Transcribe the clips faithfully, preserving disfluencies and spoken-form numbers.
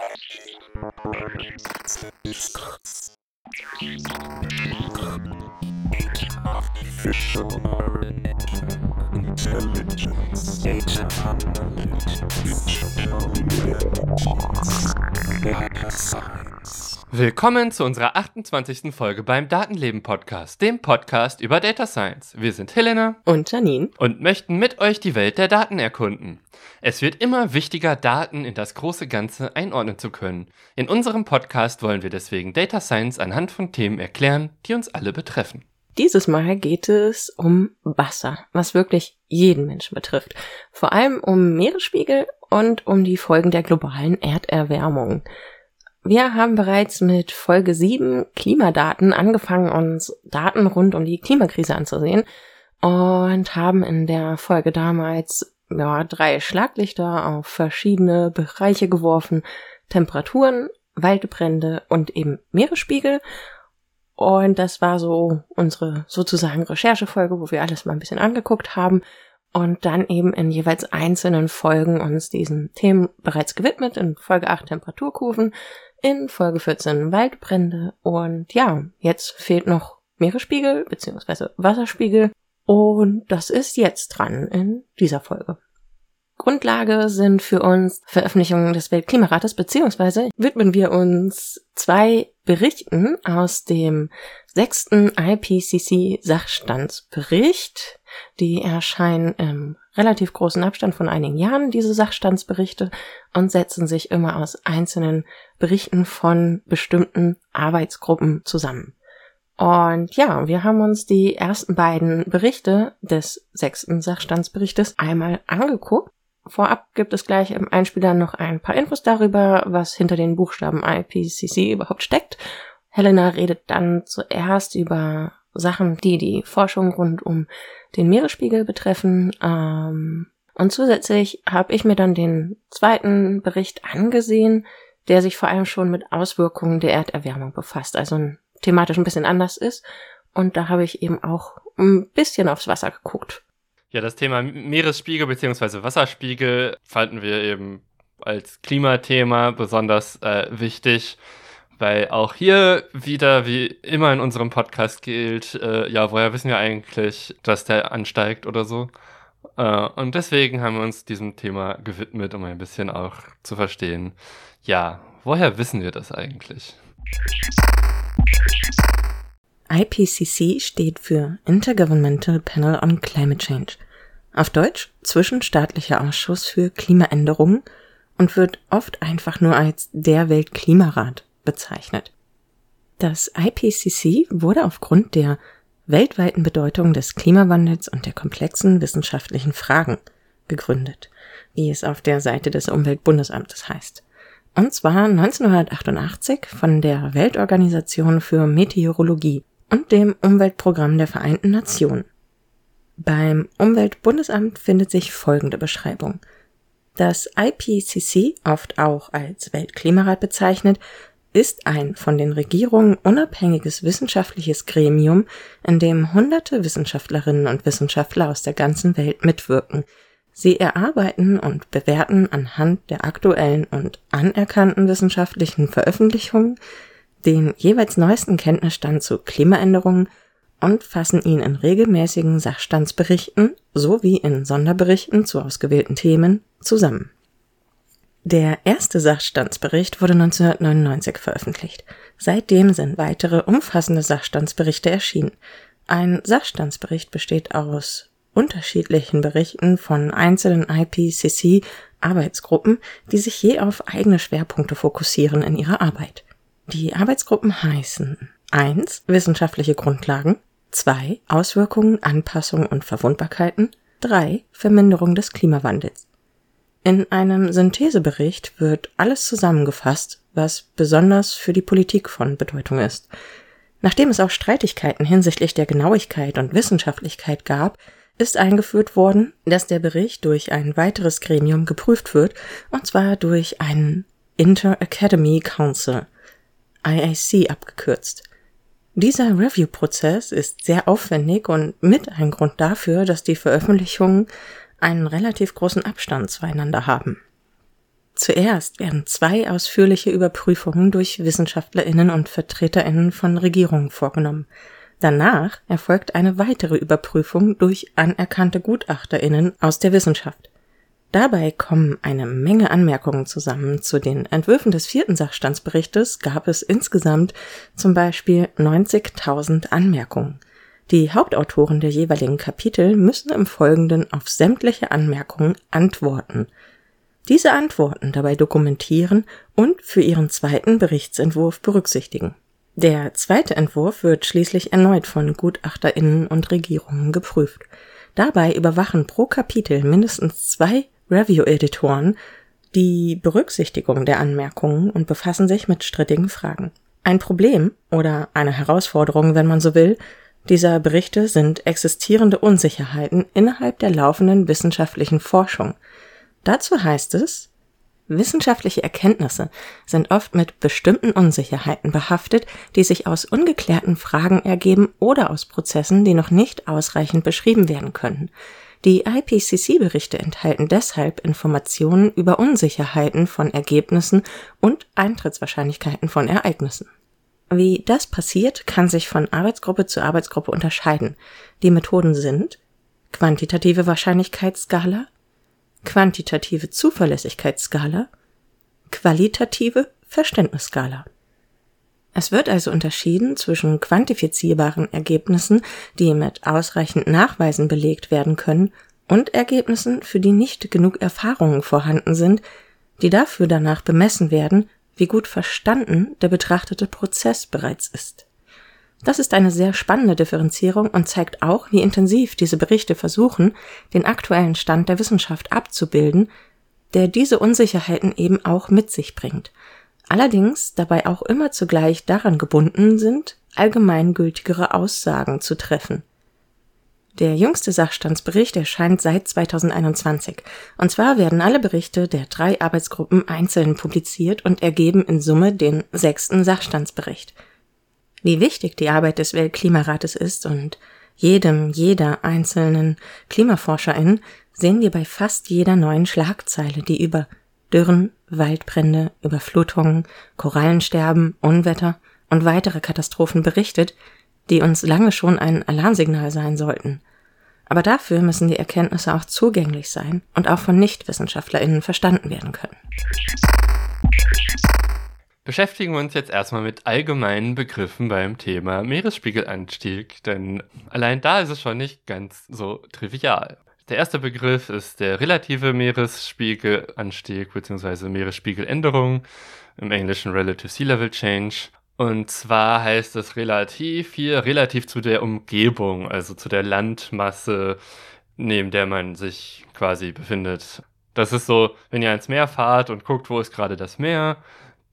Artificial intelligence, data analytics, data science. Willkommen zu unserer achtundzwanzigsten Folge beim Datenleben Podcast, dem Podcast über Data Science. Wir sind Helena und Janine und möchten mit euch die Welt der Daten erkunden. Es wird immer wichtiger, Daten in das große Ganze einordnen zu können. In unserem Podcast wollen wir deswegen Data Science anhand von Themen erklären, die uns alle betreffen. Dieses Mal geht es um Wasser, was wirklich jeden Menschen betrifft. Vor allem um Meeresspiegel und um die Folgen der globalen Erderwärmung. Wir haben bereits mit Folge sieben Klimadaten angefangen, uns Daten rund um die Klimakrise anzusehen und haben in der Folge damals ja, drei Schlaglichter auf verschiedene Bereiche geworfen: Temperaturen, Waldbrände und eben Meeresspiegel. Und das war so unsere sozusagen Recherchefolge, wo wir alles mal ein bisschen angeguckt haben und dann eben in jeweils einzelnen Folgen uns diesen Themen bereits gewidmet. In Folge acht Temperaturkurven, in Folge vierzehn Waldbrände und ja, jetzt fehlt noch Meeresspiegel bzw. Wasserspiegel und das ist jetzt dran in dieser Folge. Grundlage sind für uns Veröffentlichungen des Weltklimarates, beziehungsweise widmen wir uns zwei Berichten aus dem sechsten I P C C Sachstandsbericht. Die erscheinen im relativ großen Abstand von einigen Jahren, diese Sachstandsberichte, und setzen sich immer aus einzelnen Berichten von bestimmten Arbeitsgruppen zusammen. Und ja, wir haben uns die ersten beiden Berichte des sechsten Sachstandsberichtes einmal angeguckt. Vorab gibt es gleich im Einspieler noch ein paar Infos darüber, was hinter den Buchstaben I P C C überhaupt steckt. Helena redet dann zuerst über Sachen, die die Forschung rund um den Meeresspiegel betreffen. Und zusätzlich habe ich mir dann den zweiten Bericht angesehen, der sich vor allem schon mit Auswirkungen der Erderwärmung befasst, also thematisch ein bisschen anders ist. Und da habe ich eben auch ein bisschen aufs Wasser geguckt. Ja, das Thema Meeresspiegel bzw. Wasserspiegel fanden wir eben als Klimathema besonders äh, wichtig, weil auch hier wieder, wie immer in unserem Podcast gilt, äh, ja, woher wissen wir eigentlich, dass der ansteigt oder so? Äh, und deswegen haben wir uns diesem Thema gewidmet, um ein bisschen auch zu verstehen, ja, woher wissen wir das eigentlich? I P C C steht für Intergovernmental Panel on Climate Change, auf Deutsch Zwischenstaatlicher Ausschuss für Klimaänderungen, und wird oft einfach nur als der Weltklimarat bezeichnet. Das I P C C wurde aufgrund der weltweiten Bedeutung des Klimawandels und der komplexen wissenschaftlichen Fragen gegründet, wie es auf der Seite des Umweltbundesamtes heißt. Und zwar neunzehnhundertachtundachtzig von der Weltorganisation für Meteorologie und dem Umweltprogramm der Vereinten Nationen. Beim Umweltbundesamt findet sich folgende Beschreibung. Das I P C C, oft auch als Weltklimarat bezeichnet, ist ein von den Regierungen unabhängiges wissenschaftliches Gremium, in dem hunderte Wissenschaftlerinnen und Wissenschaftler aus der ganzen Welt mitwirken. Sie erarbeiten und bewerten anhand der aktuellen und anerkannten wissenschaftlichen Veröffentlichungen den jeweils neuesten Kenntnisstand zu Klimaänderungen und fassen ihn in regelmäßigen Sachstandsberichten sowie in Sonderberichten zu ausgewählten Themen zusammen. Der erste Sachstandsbericht wurde neunzehnhundertneunundneunzig veröffentlicht. Seitdem sind weitere umfassende Sachstandsberichte erschienen. Ein Sachstandsbericht besteht aus unterschiedlichen Berichten von einzelnen I P C C-Arbeitsgruppen, die sich je auf eigene Schwerpunkte fokussieren in ihrer Arbeit. Die Arbeitsgruppen heißen eins Wissenschaftliche Grundlagen, zwei Auswirkungen, Anpassung und Verwundbarkeiten, drei Verminderung des Klimawandels. In einem Synthesebericht wird alles zusammengefasst, was besonders für die Politik von Bedeutung ist. Nachdem es auch Streitigkeiten hinsichtlich der Genauigkeit und Wissenschaftlichkeit gab, ist eingeführt worden, dass der Bericht durch ein weiteres Gremium geprüft wird, und zwar durch einen Inter-Academy Council, I A C abgekürzt. Dieser Review-Prozess ist sehr aufwendig und mit ein Grund dafür, dass die Veröffentlichungen einen relativ großen Abstand zueinander haben. Zuerst werden zwei ausführliche Überprüfungen durch WissenschaftlerInnen und VertreterInnen von Regierungen vorgenommen. Danach erfolgt eine weitere Überprüfung durch anerkannte GutachterInnen aus der Wissenschaft. Dabei kommen eine Menge Anmerkungen zusammen. Zu den Entwürfen des vierten Sachstandsberichtes gab es insgesamt zum Beispiel neunzigtausend Anmerkungen. Die Hauptautoren der jeweiligen Kapitel müssen im Folgenden auf sämtliche Anmerkungen antworten. Diese Antworten dabei dokumentieren und für ihren zweiten Berichtsentwurf berücksichtigen. Der zweite Entwurf wird schließlich erneut von GutachterInnen und Regierungen geprüft. Dabei überwachen pro Kapitel mindestens zwei Review-Editoren die Berücksichtigung der Anmerkungen und befassen sich mit strittigen Fragen. Ein Problem oder eine Herausforderung, wenn man so will, dieser Berichte sind existierende Unsicherheiten innerhalb der laufenden wissenschaftlichen Forschung. Dazu heißt es: Wissenschaftliche Erkenntnisse sind oft mit bestimmten Unsicherheiten behaftet, die sich aus ungeklärten Fragen ergeben oder aus Prozessen, die noch nicht ausreichend beschrieben werden können. Die I P C C-Berichte enthalten deshalb Informationen über Unsicherheiten von Ergebnissen und Eintrittswahrscheinlichkeiten von Ereignissen. Wie das passiert, kann sich von Arbeitsgruppe zu Arbeitsgruppe unterscheiden. Die Methoden sind: quantitative Wahrscheinlichkeitsskala, quantitative Zuverlässigkeitsskala, qualitative Verständnisskala. Es wird also unterschieden zwischen quantifizierbaren Ergebnissen, die mit ausreichend Nachweisen belegt werden können, und Ergebnissen, für die nicht genug Erfahrungen vorhanden sind, die dafür danach bemessen werden, wie gut verstanden der betrachtete Prozess bereits ist. Das ist eine sehr spannende Differenzierung und zeigt auch, wie intensiv diese Berichte versuchen, den aktuellen Stand der Wissenschaft abzubilden, der diese Unsicherheiten eben auch mit sich bringt. Allerdings dabei auch immer zugleich daran gebunden sind, allgemeingültigere Aussagen zu treffen. Der jüngste Sachstandsbericht erscheint seit zweitausendeinundzwanzig. Und zwar werden alle Berichte der drei Arbeitsgruppen einzeln publiziert und ergeben in Summe den sechsten Sachstandsbericht. Wie wichtig die Arbeit des Weltklimarates ist und jedem, jeder einzelnen KlimaforscherIn, sehen wir bei fast jeder neuen Schlagzeile, die über Dürren, Waldbrände, Überflutungen, Korallensterben, Unwetter und weitere Katastrophen berichtet, die uns lange schon ein Alarmsignal sein sollten. Aber dafür müssen die Erkenntnisse auch zugänglich sein und auch von NichtwissenschaftlerInnen verstanden werden können. Beschäftigen wir uns jetzt erstmal mit allgemeinen Begriffen beim Thema Meeresspiegelanstieg, denn allein da ist es schon nicht ganz so trivial. Der erste Begriff ist der relative Meeresspiegelanstieg bzw. Meeresspiegeländerung, im Englischen Relative Sea Level Change. Und zwar heißt es relativ hier relativ zu der Umgebung, also zu der Landmasse, neben der man sich quasi befindet. Das ist so, wenn ihr ans Meer fahrt und guckt, wo ist gerade das Meer,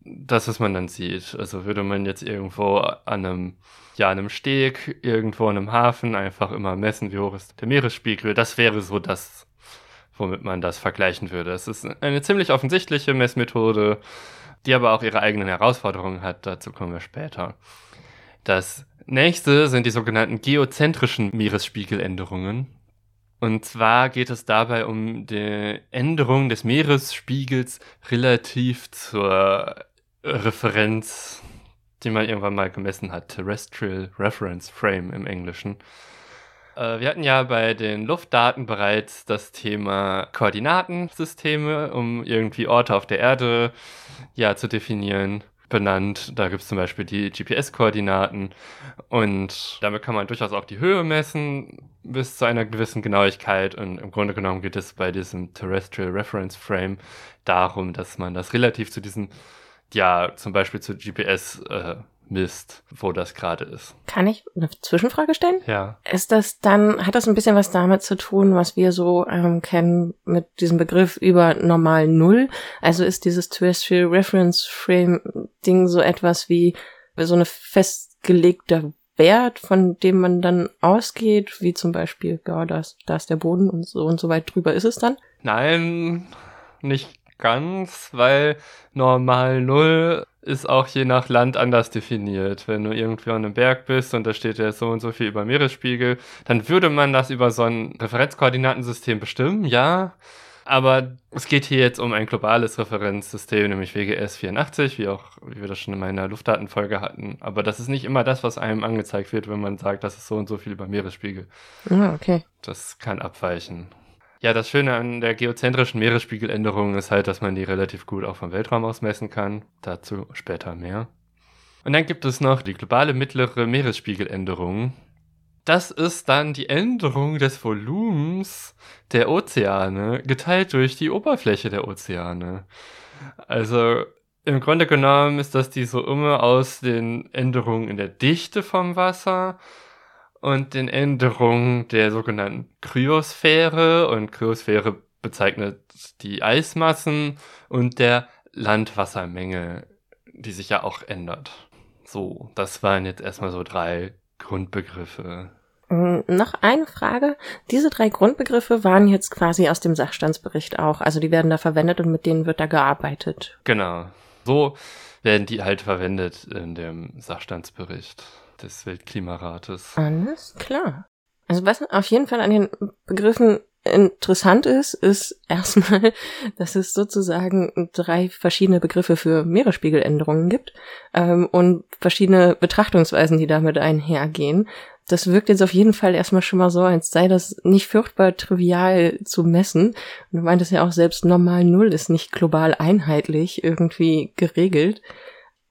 das, was man dann sieht. Also würde man jetzt irgendwo an einem, ja, an einem Steg, irgendwo an einem Hafen einfach immer messen, wie hoch ist der Meeresspiegel, das wäre so das, womit man das vergleichen würde. Es ist eine ziemlich offensichtliche Messmethode, die aber auch ihre eigenen Herausforderungen hat, dazu kommen wir später. Das nächste sind die sogenannten geozentrischen Meeresspiegeländerungen. Und zwar geht es dabei um die Änderung des Meeresspiegels relativ zur Referenz, die man irgendwann mal gemessen hat, Terrestrial Reference Frame im Englischen. Wir hatten ja bei den Luftdaten bereits das Thema Koordinatensysteme, um irgendwie Orte auf der Erde ja zu definieren, benannt. Da gibt es zum Beispiel die G P S-Koordinaten und damit kann man durchaus auch die Höhe messen bis zu einer gewissen Genauigkeit. Und im Grunde genommen geht es bei diesem Terrestrial Reference Frame darum, dass man das relativ zu diesem, ja zum Beispiel zu G P S äh, misst, wo das gerade ist. Kann ich eine Zwischenfrage stellen? Ja. Ist das dann, hat das ein bisschen was damit zu tun, was wir so ähm, kennen mit diesem Begriff über normal Null? Also ist dieses Terrestrial Reference Frame Ding so etwas wie so eine festgelegte Wert, von dem man dann ausgeht, wie zum Beispiel, ja, da ist, da ist der Boden und so und so weit drüber ist es dann? Nein, nicht ganz, weil normal Null ist auch je nach Land anders definiert. Wenn du irgendwie an einem Berg bist und da steht ja so und so viel über Meeresspiegel, dann würde man das über so ein Referenzkoordinatensystem bestimmen, ja. Aber es geht hier jetzt um ein globales Referenzsystem, nämlich W G S vierundachtzig, wie auch wie wir das schon in meiner Luftdatenfolge hatten. Aber das ist nicht immer das, was einem angezeigt wird, wenn man sagt, das ist so und so viel über Meeresspiegel. Ah, okay. Das kann abweichen. Ja, das Schöne an der geozentrischen Meeresspiegeländerung ist halt, dass man die relativ gut auch vom Weltraum aus messen kann. Dazu später mehr. Und dann gibt es noch die globale mittlere Meeresspiegeländerung. Das ist dann die Änderung des Volumens der Ozeane geteilt durch die Oberfläche der Ozeane. Also im Grunde genommen ist das die Summe aus den Änderungen in der Dichte vom Wasser und den Änderungen der sogenannten Kryosphäre, und Kryosphäre bezeichnet die Eismassen, und der Landwassermenge, die sich ja auch ändert. So, das waren jetzt erstmal so drei Grundbegriffe. Ähm, noch eine Frage. Diese drei Grundbegriffe waren jetzt quasi aus dem Sachstandsbericht auch. Also die werden da verwendet und mit denen wird da gearbeitet. Genau. So werden die halt verwendet in dem Sachstandsbericht des Weltklimarates. Alles klar. Also was auf jeden Fall an den Begriffen interessant ist, ist erstmal, dass es sozusagen drei verschiedene Begriffe für Meeresspiegeländerungen gibt ähm, und verschiedene Betrachtungsweisen, die damit einhergehen. Das wirkt jetzt auf jeden Fall erstmal schon mal so, als sei das nicht furchtbar trivial zu messen. Und du meintest ja auch, selbst normal Null ist nicht global einheitlich irgendwie geregelt.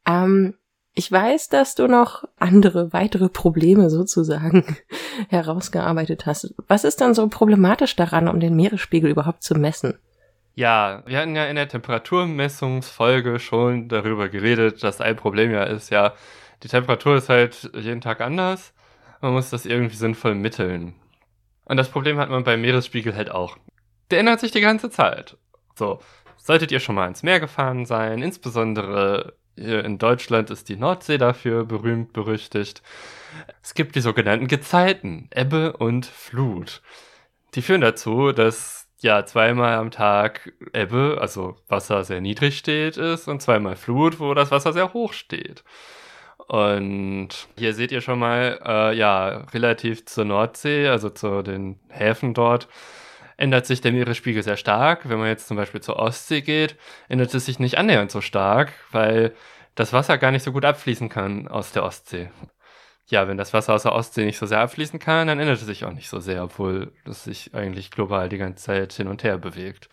Ähm, ich weiß, dass du noch andere, weitere Probleme sozusagen herausgearbeitet hast. Was ist dann so problematisch daran, um den Meeresspiegel überhaupt zu messen? Ja, wir hatten ja in der Temperaturmessungsfolge schon darüber geredet, dass ein Problem ja ist, ja, die Temperatur ist halt jeden Tag anders. Man muss das irgendwie sinnvoll mitteln. Und das Problem hat man beim Meeresspiegel halt auch. Der ändert sich die ganze Zeit. So, solltet ihr schon mal ins Meer gefahren sein, insbesondere hier in Deutschland ist die Nordsee dafür berühmt, berüchtigt. Es gibt die sogenannten Gezeiten, Ebbe und Flut. Die führen dazu, dass ja zweimal am Tag Ebbe, also Wasser sehr niedrig steht, ist und zweimal Flut, wo das Wasser sehr hoch steht. Und hier seht ihr schon mal, äh, ja, relativ zur Nordsee, also zu den Häfen dort, ändert sich der Meeresspiegel sehr stark. Wenn man jetzt zum Beispiel zur Ostsee geht, ändert es sich nicht annähernd so stark, weil das Wasser gar nicht so gut abfließen kann aus der Ostsee. Ja, wenn das Wasser aus der Ostsee nicht so sehr abfließen kann, dann ändert es sich auch nicht so sehr, obwohl es sich eigentlich global die ganze Zeit hin und her bewegt.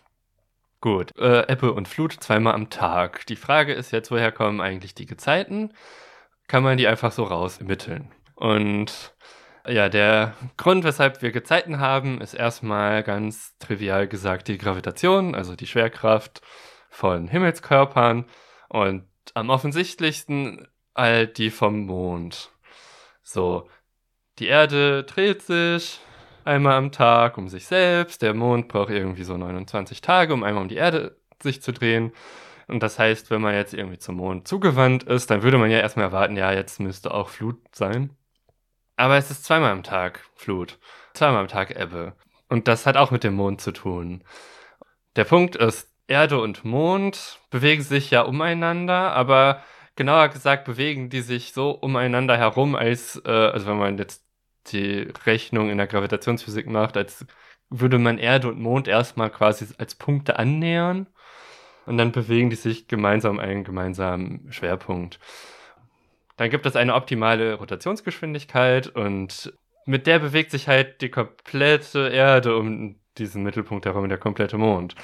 Gut, äh, Ebbe und Flut zweimal am Tag. Die Frage ist jetzt, woher kommen eigentlich die Gezeiten? Kann man die einfach so rausermitteln? Und ja, der Grund, weshalb wir Gezeiten haben, ist erstmal ganz trivial gesagt die Gravitation, also die Schwerkraft von Himmelskörpern und am offensichtlichsten halt die vom Mond. So, die Erde dreht sich einmal am Tag um sich selbst, der Mond braucht irgendwie so neunundzwanzig Tage, um einmal um die Erde sich zu drehen. Und das heißt, wenn man jetzt irgendwie zum Mond zugewandt ist, dann würde man ja erstmal erwarten, ja, jetzt müsste auch Flut sein. Aber es ist zweimal am Tag Flut, zweimal am Tag Ebbe. Und das hat auch mit dem Mond zu tun. Der Punkt ist, Erde und Mond bewegen sich ja umeinander, aber genauer gesagt bewegen die sich so umeinander herum, als, äh, also wenn man jetzt die Rechnung in der Gravitationsphysik macht, als würde man Erde und Mond erstmal quasi als Punkte annähern und dann bewegen die sich gemeinsam einen gemeinsamen Schwerpunkt. Dann gibt es eine optimale Rotationsgeschwindigkeit und mit der bewegt sich halt die komplette Erde um diesen Mittelpunkt herum, der komplette Mond.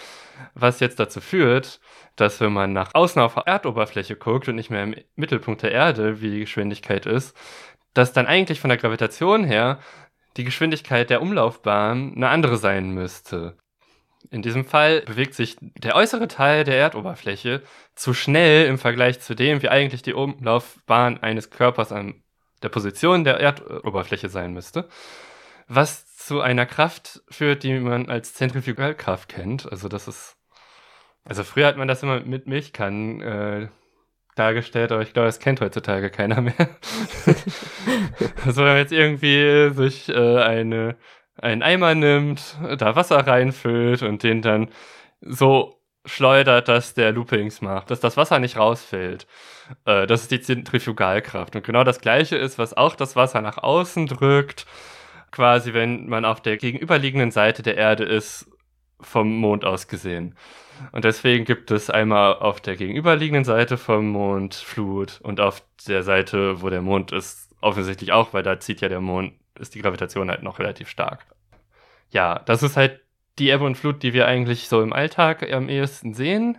Was jetzt dazu führt, dass wenn man nach außen auf der Erdoberfläche guckt und nicht mehr im Mittelpunkt der Erde, wie die Geschwindigkeit ist, dass dann eigentlich von der Gravitation her die Geschwindigkeit der Umlaufbahn eine andere sein müsste. In diesem Fall bewegt sich der äußere Teil der Erdoberfläche zu schnell im Vergleich zu dem, wie eigentlich die Umlaufbahn eines Körpers an der Position der Erdoberfläche sein müsste, was zu einer Kraft führt, die man als Zentrifugalkraft kennt. Also das ist, also früher hat man das immer mit Milchkannen äh, dargestellt, aber ich glaube, das kennt heutzutage keiner mehr. Also wenn man jetzt irgendwie sich äh, eine einen Eimer nimmt, da Wasser reinfüllt und den dann so schleudert, dass der Loopings macht, dass das Wasser nicht rausfällt. Äh, das ist die Zentrifugalkraft. Und genau das Gleiche ist, was auch das Wasser nach außen drückt, quasi wenn man auf der gegenüberliegenden Seite der Erde ist, vom Mond aus gesehen. Und deswegen gibt es einmal auf der gegenüberliegenden Seite vom Mond Flut und auf der Seite, wo der Mond ist, offensichtlich auch, weil da zieht ja der Mond, ist die Gravitation halt noch relativ stark. Ja, das ist halt die Ebbe und Flut, die wir eigentlich so im Alltag am ehesten sehen.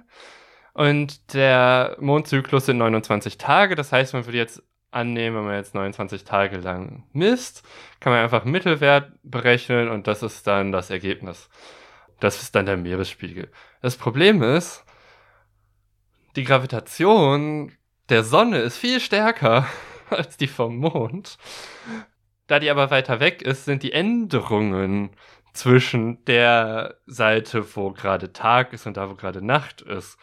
Und der Mondzyklus sind neunundzwanzig Tage, das heißt, man würde jetzt annehmen, wenn man jetzt neunundzwanzig Tage lang misst, kann man einfach Mittelwert berechnen und das ist dann das Ergebnis. Das ist dann der Meeresspiegel. Das Problem ist, die Gravitation der Sonne ist viel stärker als die vom Mond. Da die aber weiter weg ist, sind die Änderungen zwischen der Seite, wo gerade Tag ist und da, wo gerade Nacht ist,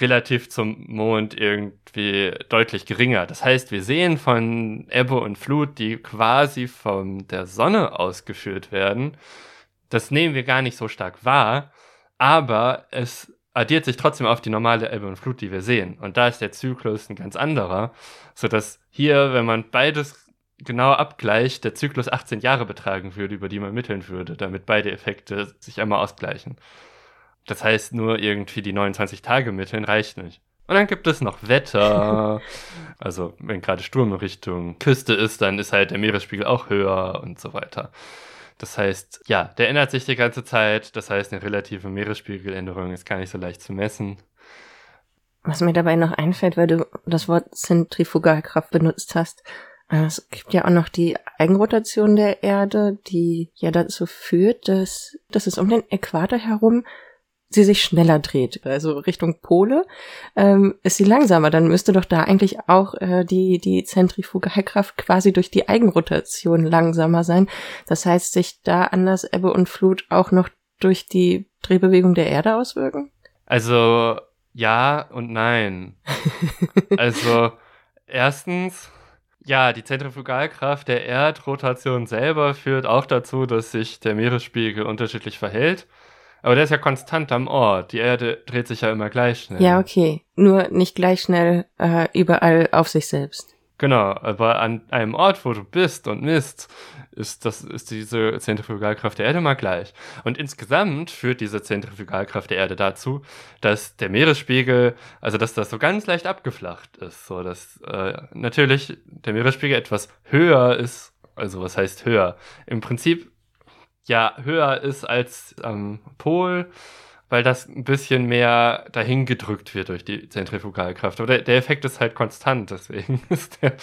relativ zum Mond irgendwie deutlich geringer. Das heißt, wir sehen von Ebbe und Flut, die quasi von der Sonne ausgeführt werden. Das nehmen wir gar nicht so stark wahr, aber es addiert sich trotzdem auf die normale Ebbe und Flut, die wir sehen. Und da ist der Zyklus ein ganz anderer, sodass hier, wenn man beides genau abgleicht, der Zyklus achtzehn Jahre betragen würde, über die man mitteln würde, damit beide Effekte sich einmal ausgleichen. Das heißt, nur irgendwie die neunundzwanzig Tage mitteln reicht nicht. Und dann gibt es noch Wetter. Also wenn gerade Sturm in Richtung Küste ist, dann ist halt der Meeresspiegel auch höher und so weiter. Das heißt, ja, der ändert sich die ganze Zeit. Das heißt, eine relative Meeresspiegeländerung ist gar nicht so leicht zu messen. Was mir dabei noch einfällt, weil du das Wort Zentrifugalkraft benutzt hast, es gibt ja auch noch die Eigenrotation der Erde, die ja dazu führt, dass, dass es um den Äquator herum sie sich schneller dreht. Also Richtung Pole ähm, ist sie langsamer. Dann müsste doch da eigentlich auch äh, die die Zentrifugalkraft quasi durch die Eigenrotation langsamer sein. Das heißt, sich da anders Ebbe und Flut auch noch durch die Drehbewegung der Erde auswirken? Also ja und nein. Also erstens, ja, die Zentrifugalkraft der Erdrotation selber führt auch dazu, dass sich der Meeresspiegel unterschiedlich verhält. Aber der ist ja konstant am Ort. Die Erde dreht sich ja immer gleich schnell. Ja, okay. Nur nicht gleich schnell äh, überall auf sich selbst. Genau, aber an einem Ort, wo du bist und misst, ist, das, ist diese Zentrifugalkraft der Erde mal gleich. Und insgesamt führt diese Zentrifugalkraft der Erde dazu, dass der Meeresspiegel, also dass das so ganz leicht abgeflacht ist, so dass äh, natürlich der Meeresspiegel etwas höher ist. Also was heißt höher? Im Prinzip ja höher ist als am Pol, weil das ein bisschen mehr dahin gedrückt wird durch die Zentrifugalkraft. Aber der, der Effekt ist halt konstant, deswegen ist der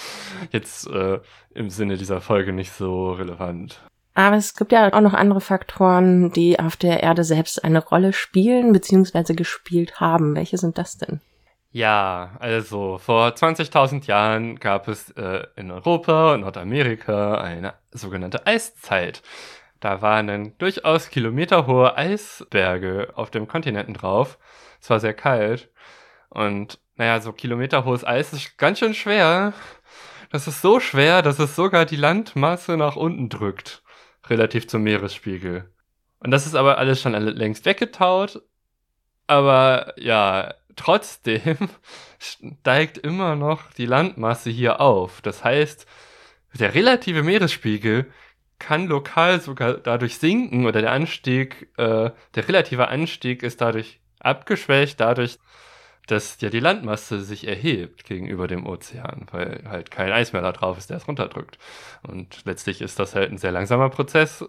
jetzt äh, im Sinne dieser Folge nicht so relevant. Aber es gibt ja auch noch andere Faktoren, die auf der Erde selbst eine Rolle spielen bzw. gespielt haben. Welche sind das denn? Ja, also vor zwanzigtausend Jahren gab es äh, in Europa und Nordamerika eine sogenannte Eiszeit. Da waren dann durchaus kilometerhohe Eisberge auf dem Kontinenten drauf. Es war sehr kalt. Und naja, so kilometerhohes Eis ist ganz schön schwer. Das ist so schwer, dass es sogar die Landmasse nach unten drückt, relativ zum Meeresspiegel. Und das ist aber alles schon längst weggetaut. Aber ja, trotzdem steigt immer noch die Landmasse hier auf. Das heißt, der relative Meeresspiegel kann lokal sogar dadurch sinken oder der Anstieg, äh, der relative Anstieg ist dadurch abgeschwächt, dadurch, dass ja die Landmasse sich erhebt gegenüber dem Ozean, weil halt kein Eis mehr da drauf ist, der es runterdrückt. Und letztlich ist das halt ein sehr langsamer Prozess,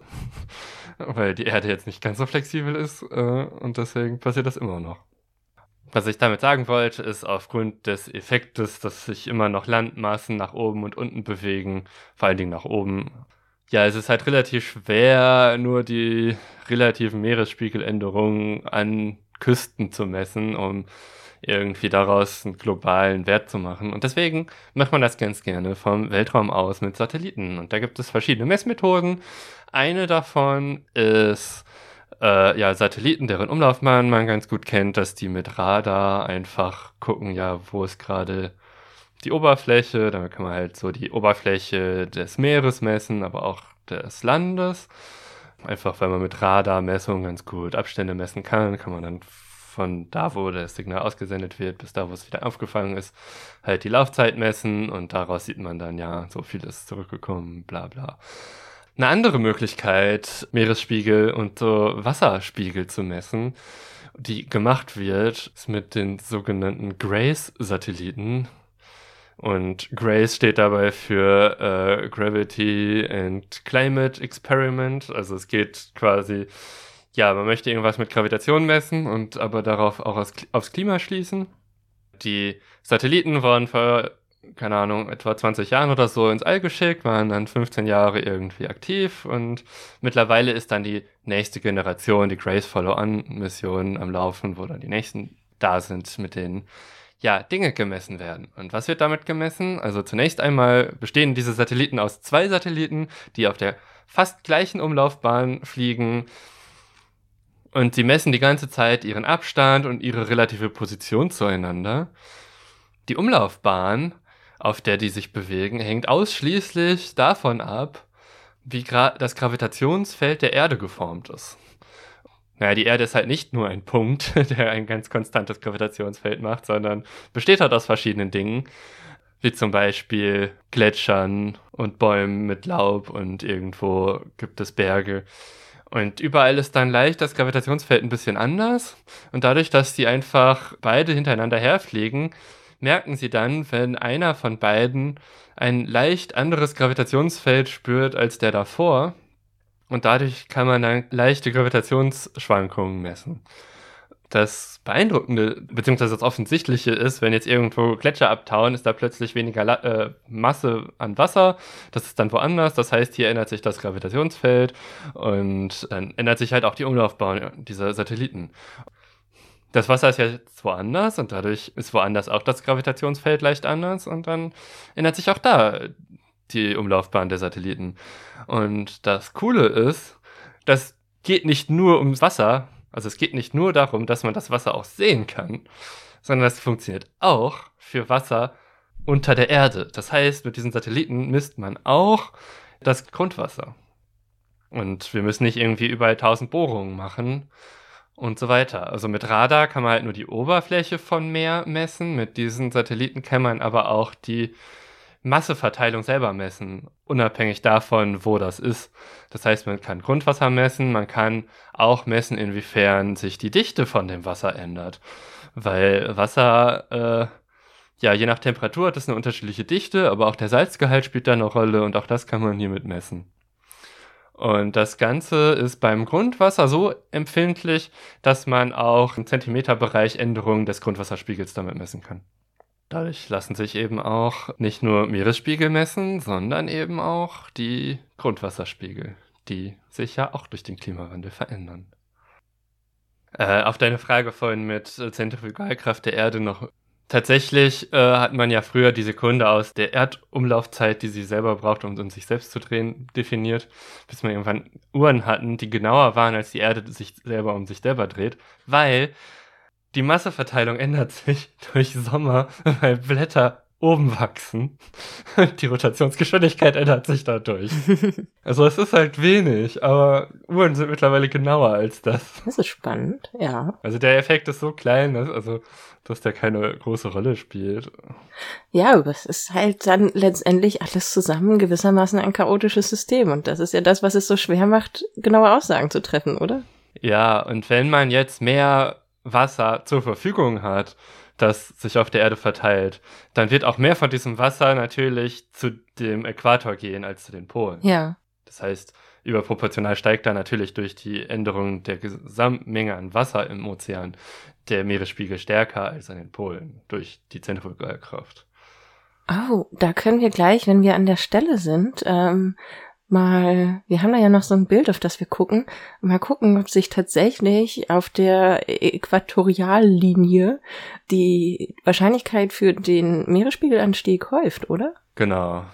weil die Erde jetzt nicht ganz so flexibel ist, äh, und deswegen passiert das immer noch. Was ich damit sagen wollte, ist, aufgrund des Effektes, dass sich immer noch Landmassen nach oben und unten bewegen, vor allen Dingen nach oben, ja, es ist halt relativ schwer, nur die relativen Meeresspiegeländerungen an Küsten zu messen, um irgendwie daraus einen globalen Wert zu machen. Und deswegen macht man das ganz gerne vom Weltraum aus mit Satelliten. Und da gibt es verschiedene Messmethoden. Eine davon ist äh, ja Satelliten, deren Umlaufbahn man ganz gut kennt, dass die mit Radar einfach gucken, ja, wo es gerade die Oberfläche, damit kann man halt so die Oberfläche des Meeres messen, aber auch des Landes. Einfach, weil man mit Radarmessungen ganz gut Abstände messen kann, kann man dann von da, wo das Signal ausgesendet wird, bis da, wo es wieder aufgefangen ist, halt die Laufzeit messen und daraus sieht man dann, ja, so viel ist zurückgekommen, bla bla. eine andere Möglichkeit, Meeresspiegel und so Wasserspiegel zu messen, die gemacht wird, ist mit den sogenannten GRACE-Satelliten. Und GRACE steht dabei für äh, Gravity and Climate Experiment. Also es geht quasi, ja, man möchte irgendwas mit Gravitation messen und aber darauf auch aus, aufs Klima schließen. Die Satelliten wurden vor, keine Ahnung, etwa zwanzig Jahren oder so ins All geschickt, waren dann fünfzehn Jahre irgendwie aktiv und mittlerweile ist dann die nächste Generation, die GRACE-Follow-on-Mission am Laufen, wo dann die nächsten da sind, mit denen ja Dinge gemessen werden. Und was wird damit gemessen? Also zunächst einmal bestehen diese Satelliten aus zwei Satelliten, die auf der fast gleichen Umlaufbahn fliegen und sie messen die ganze Zeit ihren Abstand und ihre relative Position zueinander. Die Umlaufbahn, auf der die sich bewegen, hängt ausschließlich davon ab, wie gra- das Gravitationsfeld der Erde geformt ist. Naja, die Erde ist halt nicht nur ein Punkt, der ein ganz konstantes Gravitationsfeld macht, sondern besteht halt aus verschiedenen Dingen, wie zum Beispiel Gletschern und Bäumen mit Laub und irgendwo gibt es Berge. Und überall ist dann leicht das Gravitationsfeld ein bisschen anders und dadurch, dass die einfach beide hintereinander herfliegen, merken sie dann, wenn einer von beiden ein leicht anderes Gravitationsfeld spürt als der davor. Und dadurch kann man dann leichte Gravitationsschwankungen messen. Das Beeindruckende, beziehungsweise das Offensichtliche ist, wenn jetzt irgendwo Gletscher abtauen, ist da plötzlich weniger La- äh, Masse an Wasser. Das ist dann woanders. Das heißt, hier ändert sich das Gravitationsfeld und dann ändert sich halt auch die Umlaufbahn dieser Satelliten. Das Wasser ist jetzt woanders und dadurch ist woanders auch das Gravitationsfeld leicht anders und dann ändert sich auch da die Umlaufbahn der Satelliten. Und das Coole ist, das geht nicht nur ums Wasser, also es geht nicht nur darum, dass man das Wasser auch sehen kann, sondern das funktioniert auch für Wasser unter der Erde. Das heißt, mit diesen Satelliten misst man auch das Grundwasser. Und wir müssen nicht irgendwie überall tausend Bohrungen machen und so weiter. Also mit Radar kann man halt nur die Oberfläche von Meer messen, mit diesen Satelliten kann man aber auch die Masseverteilung selber messen, unabhängig davon, wo das ist. Das heißt, man kann Grundwasser messen, man kann auch messen, inwiefern sich die Dichte von dem Wasser ändert. Weil Wasser, äh, ja, je nach Temperatur hat es eine unterschiedliche Dichte, aber auch der Salzgehalt spielt da eine Rolle und auch das kann man hiermit messen. Und das Ganze ist beim Grundwasser so empfindlich, dass man auch im Zentimeterbereich Änderungen des Grundwasserspiegels damit messen kann. Dadurch lassen sich eben auch nicht nur Meeresspiegel messen, sondern eben auch die Grundwasserspiegel, die sich ja auch durch den Klimawandel verändern. Äh, auf deine Frage vorhin mit Zentrifugalkraft der Erde noch. Tatsächlich äh, hat man ja früher die Sekunde aus der Erdumlaufzeit, die sie selber braucht, um, um sich selbst zu drehen, definiert, bis wir irgendwann Uhren hatten, die genauer waren, als die Erde sich selber um sich selber dreht, weil die Masseverteilung ändert sich durch Sommer, weil Blätter oben wachsen. Die Rotationsgeschwindigkeit ändert sich dadurch. Also es ist halt wenig, aber Uhren sind mittlerweile genauer als das. Das ist spannend, ja. Also der Effekt ist so klein, dass, also, dass der keine große Rolle spielt. Ja, aber es ist halt dann letztendlich alles zusammen gewissermaßen ein chaotisches System. Und das ist ja das, was es so schwer macht, genaue Aussagen zu treffen, oder? Ja, und wenn man jetzt mehr Wasser zur Verfügung hat, das sich auf der Erde verteilt, dann wird auch mehr von diesem Wasser natürlich zu dem Äquator gehen als zu den Polen. Ja. Das heißt, überproportional steigt da natürlich durch die Änderung der Gesamtmenge an Wasser im Ozean der Meeresspiegel stärker als an den Polen durch die Zentrifugalkraft. Oh, da können wir gleich, wenn wir an der Stelle sind, ähm, mal, wir haben da ja noch so ein Bild, auf das wir gucken, mal gucken, ob sich tatsächlich auf der Äquatoriallinie die Wahrscheinlichkeit für den Meeresspiegelanstieg häuft, oder? Genau.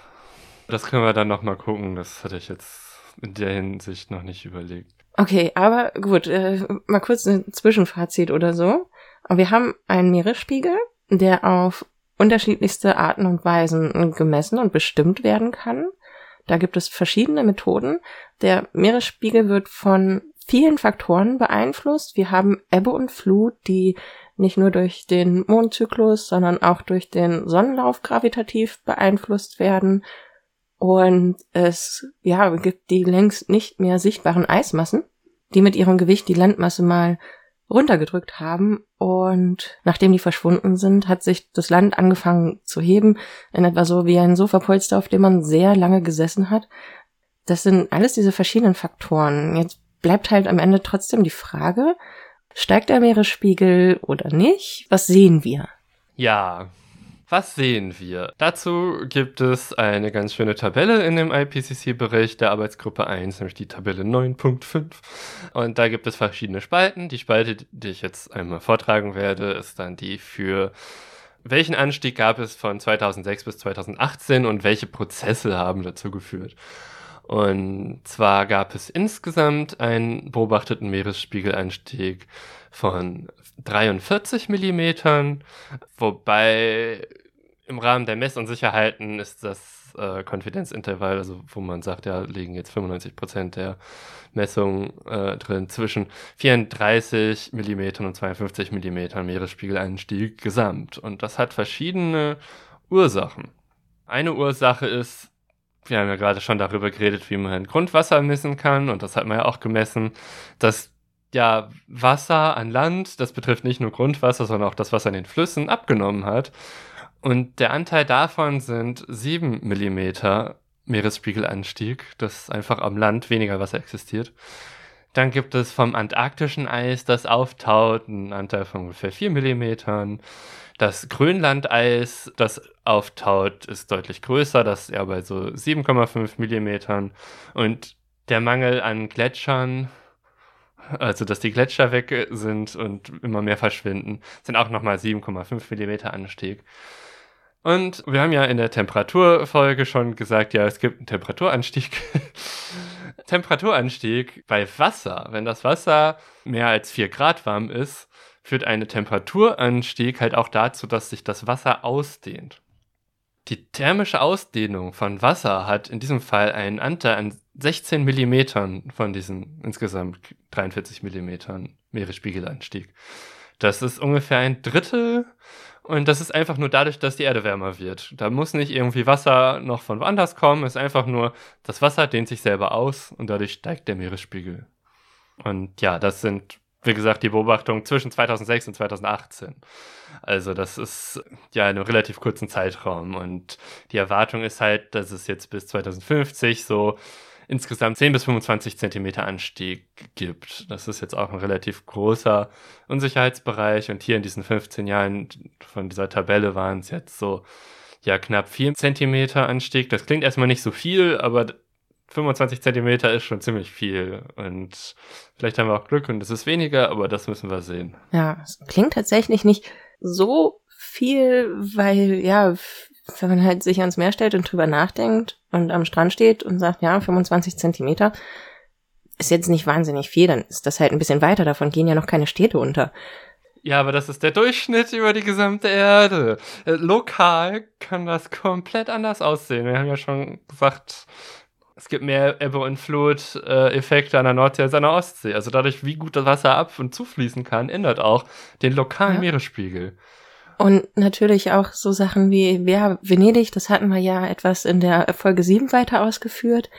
Das können wir dann nochmal gucken, das hatte ich jetzt in der Hinsicht noch nicht überlegt. Okay, aber gut, äh, mal kurz ein Zwischenfazit oder so. Wir haben einen Meeresspiegel, der auf unterschiedlichste Arten und Weisen gemessen und bestimmt werden kann. Da gibt es verschiedene Methoden. Der Meeresspiegel wird von vielen Faktoren beeinflusst. Wir haben Ebbe und Flut, die nicht nur durch den Mondzyklus, sondern auch durch den Sonnenlauf gravitativ beeinflusst werden. Und es ja gibt die längst nicht mehr sichtbaren Eismassen, die mit ihrem Gewicht die Landmasse mal runtergedrückt haben. Und nachdem die verschwunden sind, hat sich das Land angefangen zu heben, in etwa so wie ein Sofapolster, auf dem man sehr lange gesessen hat. Das sind alles diese verschiedenen Faktoren. Jetzt bleibt halt am Ende trotzdem die Frage, steigt der Meeresspiegel oder nicht? Was sehen wir? Ja, was sehen wir? Dazu gibt es eine ganz schöne Tabelle in dem I P C C-Bericht der Arbeitsgruppe eins, nämlich die Tabelle neun Punkt fünf. Und da gibt es verschiedene Spalten. Die Spalte, die ich jetzt einmal vortragen werde, ist dann die für welchen Anstieg gab es von zweitausendsechs bis zweitausendachtzehn und welche Prozesse haben dazu geführt. Und zwar gab es insgesamt einen beobachteten Meeresspiegelanstieg von dreiundvierzig Millimetern, wobei im Rahmen der Messunsicherheiten ist das äh, Konfidenzintervall, also wo man sagt, ja, liegen jetzt fünfundneunzig Prozent der Messungen äh, drin, zwischen vierunddreißig Millimetern und zweiundfünfzig Millimetern Meeresspiegelanstieg gesamt. Und das hat verschiedene Ursachen. Eine Ursache ist, wir haben ja gerade schon darüber geredet, wie man Grundwasser messen kann, und das hat man ja auch gemessen, dass ja Wasser an Land, das betrifft nicht nur Grundwasser, sondern auch das Wasser in den Flüssen, abgenommen hat. Und der Anteil davon sind sieben Millimeter Meeresspiegelanstieg, dass einfach am Land weniger Wasser existiert. Dann gibt es vom antarktischen Eis, das auftaut, einen Anteil von ungefähr vier Millimetern. Das Grönlandeis, das auftaut, ist deutlich größer, das ist eher bei so sieben Komma fünf Millimetern. Und der Mangel an Gletschern, also dass die Gletscher weg sind und immer mehr verschwinden, sind auch nochmal sieben Komma fünf Millimeter Anstieg. Und wir haben ja in der Temperaturfolge schon gesagt, ja, es gibt einen Temperaturanstieg. Temperaturanstieg bei Wasser, wenn das Wasser mehr als vier Grad warm ist, führt ein Temperaturanstieg halt auch dazu, dass sich das Wasser ausdehnt. Die thermische Ausdehnung von Wasser hat in diesem Fall einen Anteil an sechzehn Millimetern von diesen insgesamt dreiundvierzig Millimetern Meeresspiegelanstieg. Das ist ungefähr ein Drittel, und das ist einfach nur dadurch, dass die Erde wärmer wird. Da muss nicht irgendwie Wasser noch von woanders kommen, es ist einfach nur, das Wasser dehnt sich selber aus und dadurch steigt der Meeresspiegel. Und ja, das sind, wie gesagt, die Beobachtung zwischen zweitausendsechs und zweitausendachtzehn. Also das ist ja in einem relativ kurzen Zeitraum, und die Erwartung ist halt, dass es jetzt bis zweitausendfünfzig so insgesamt zehn bis fünfundzwanzig Zentimeter Anstieg gibt. Das ist jetzt auch ein relativ großer Unsicherheitsbereich, und hier in diesen fünfzehn Jahren von dieser Tabelle waren es jetzt so ja knapp vier Zentimeter Anstieg. Das klingt erstmal nicht so viel, aber fünfundzwanzig Zentimeter ist schon ziemlich viel, und vielleicht haben wir auch Glück und es ist weniger, aber das müssen wir sehen. Ja, es klingt tatsächlich nicht so viel, weil ja, wenn man halt sich ans Meer stellt und drüber nachdenkt und am Strand steht und sagt, ja, fünfundzwanzig Zentimeter ist jetzt nicht wahnsinnig viel, dann ist das halt ein bisschen weiter, davon gehen ja noch keine Städte unter. Ja, aber das ist der Durchschnitt über die gesamte Erde. Lokal kann das komplett anders aussehen. Wir haben ja schon gesagt, es gibt mehr Ebbe- und Flut-Effekte an der Nordsee als an der Ostsee. Also dadurch, wie gut das Wasser ab- und zufließen kann, ändert auch den lokalen ja. Meeresspiegel. Und natürlich auch so Sachen wie ja, Venedig, das hatten wir ja etwas in der Folge sieben weiter ausgeführt.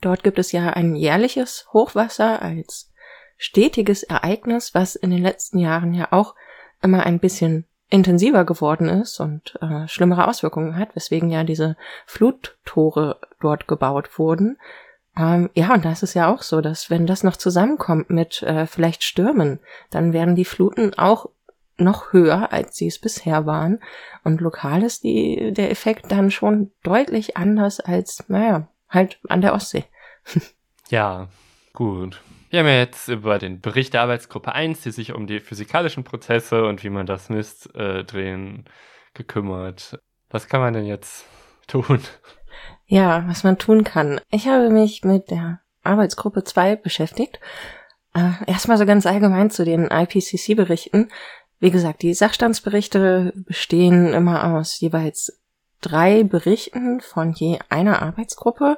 Dort gibt es ja ein jährliches Hochwasser als stetiges Ereignis, was in den letzten Jahren ja auch immer ein bisschen intensiver geworden ist und äh, schlimmere Auswirkungen hat, weswegen ja diese Fluttore dort gebaut wurden. Ähm, ja, und da ist es ja auch so, dass wenn das noch zusammenkommt mit äh, vielleicht Stürmen, dann werden die Fluten auch noch höher, als sie es bisher waren. Und lokal ist die, der Effekt dann schon deutlich anders als, naja, halt an der Ostsee. Ja, gut. Wir haben ja jetzt über den Bericht der Arbeitsgruppe eins, die sich um die physikalischen Prozesse und wie man das misst, äh, drehen, gekümmert. Was kann man denn jetzt tun? Ja, was man tun kann. Ich habe mich mit der Arbeitsgruppe zwei beschäftigt. Äh, erstmal so ganz allgemein zu den I P C C-Berichten. Wie gesagt, die Sachstandsberichte bestehen immer aus jeweils drei Berichten von je einer Arbeitsgruppe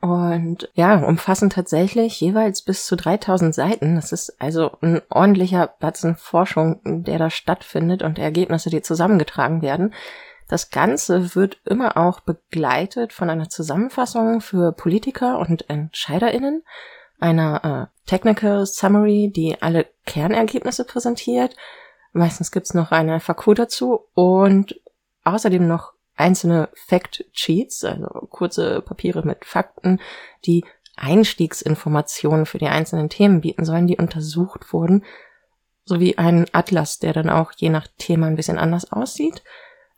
und ja, umfassen tatsächlich jeweils bis zu dreitausend Seiten. Das ist also ein ordentlicher Batzen Forschung, der da stattfindet, und Ergebnisse, die zusammengetragen werden. Das Ganze wird immer auch begleitet von einer Zusammenfassung für Politiker und EntscheiderInnen, einer äh, Technical Summary, die alle Kernergebnisse präsentiert. Meistens gibt's noch eine F A Q dazu und außerdem noch einzelne Fact-Sheets, also kurze Papiere mit Fakten, die Einstiegsinformationen für die einzelnen Themen bieten sollen, die untersucht wurden, sowie einen Atlas, der dann auch je nach Thema ein bisschen anders aussieht.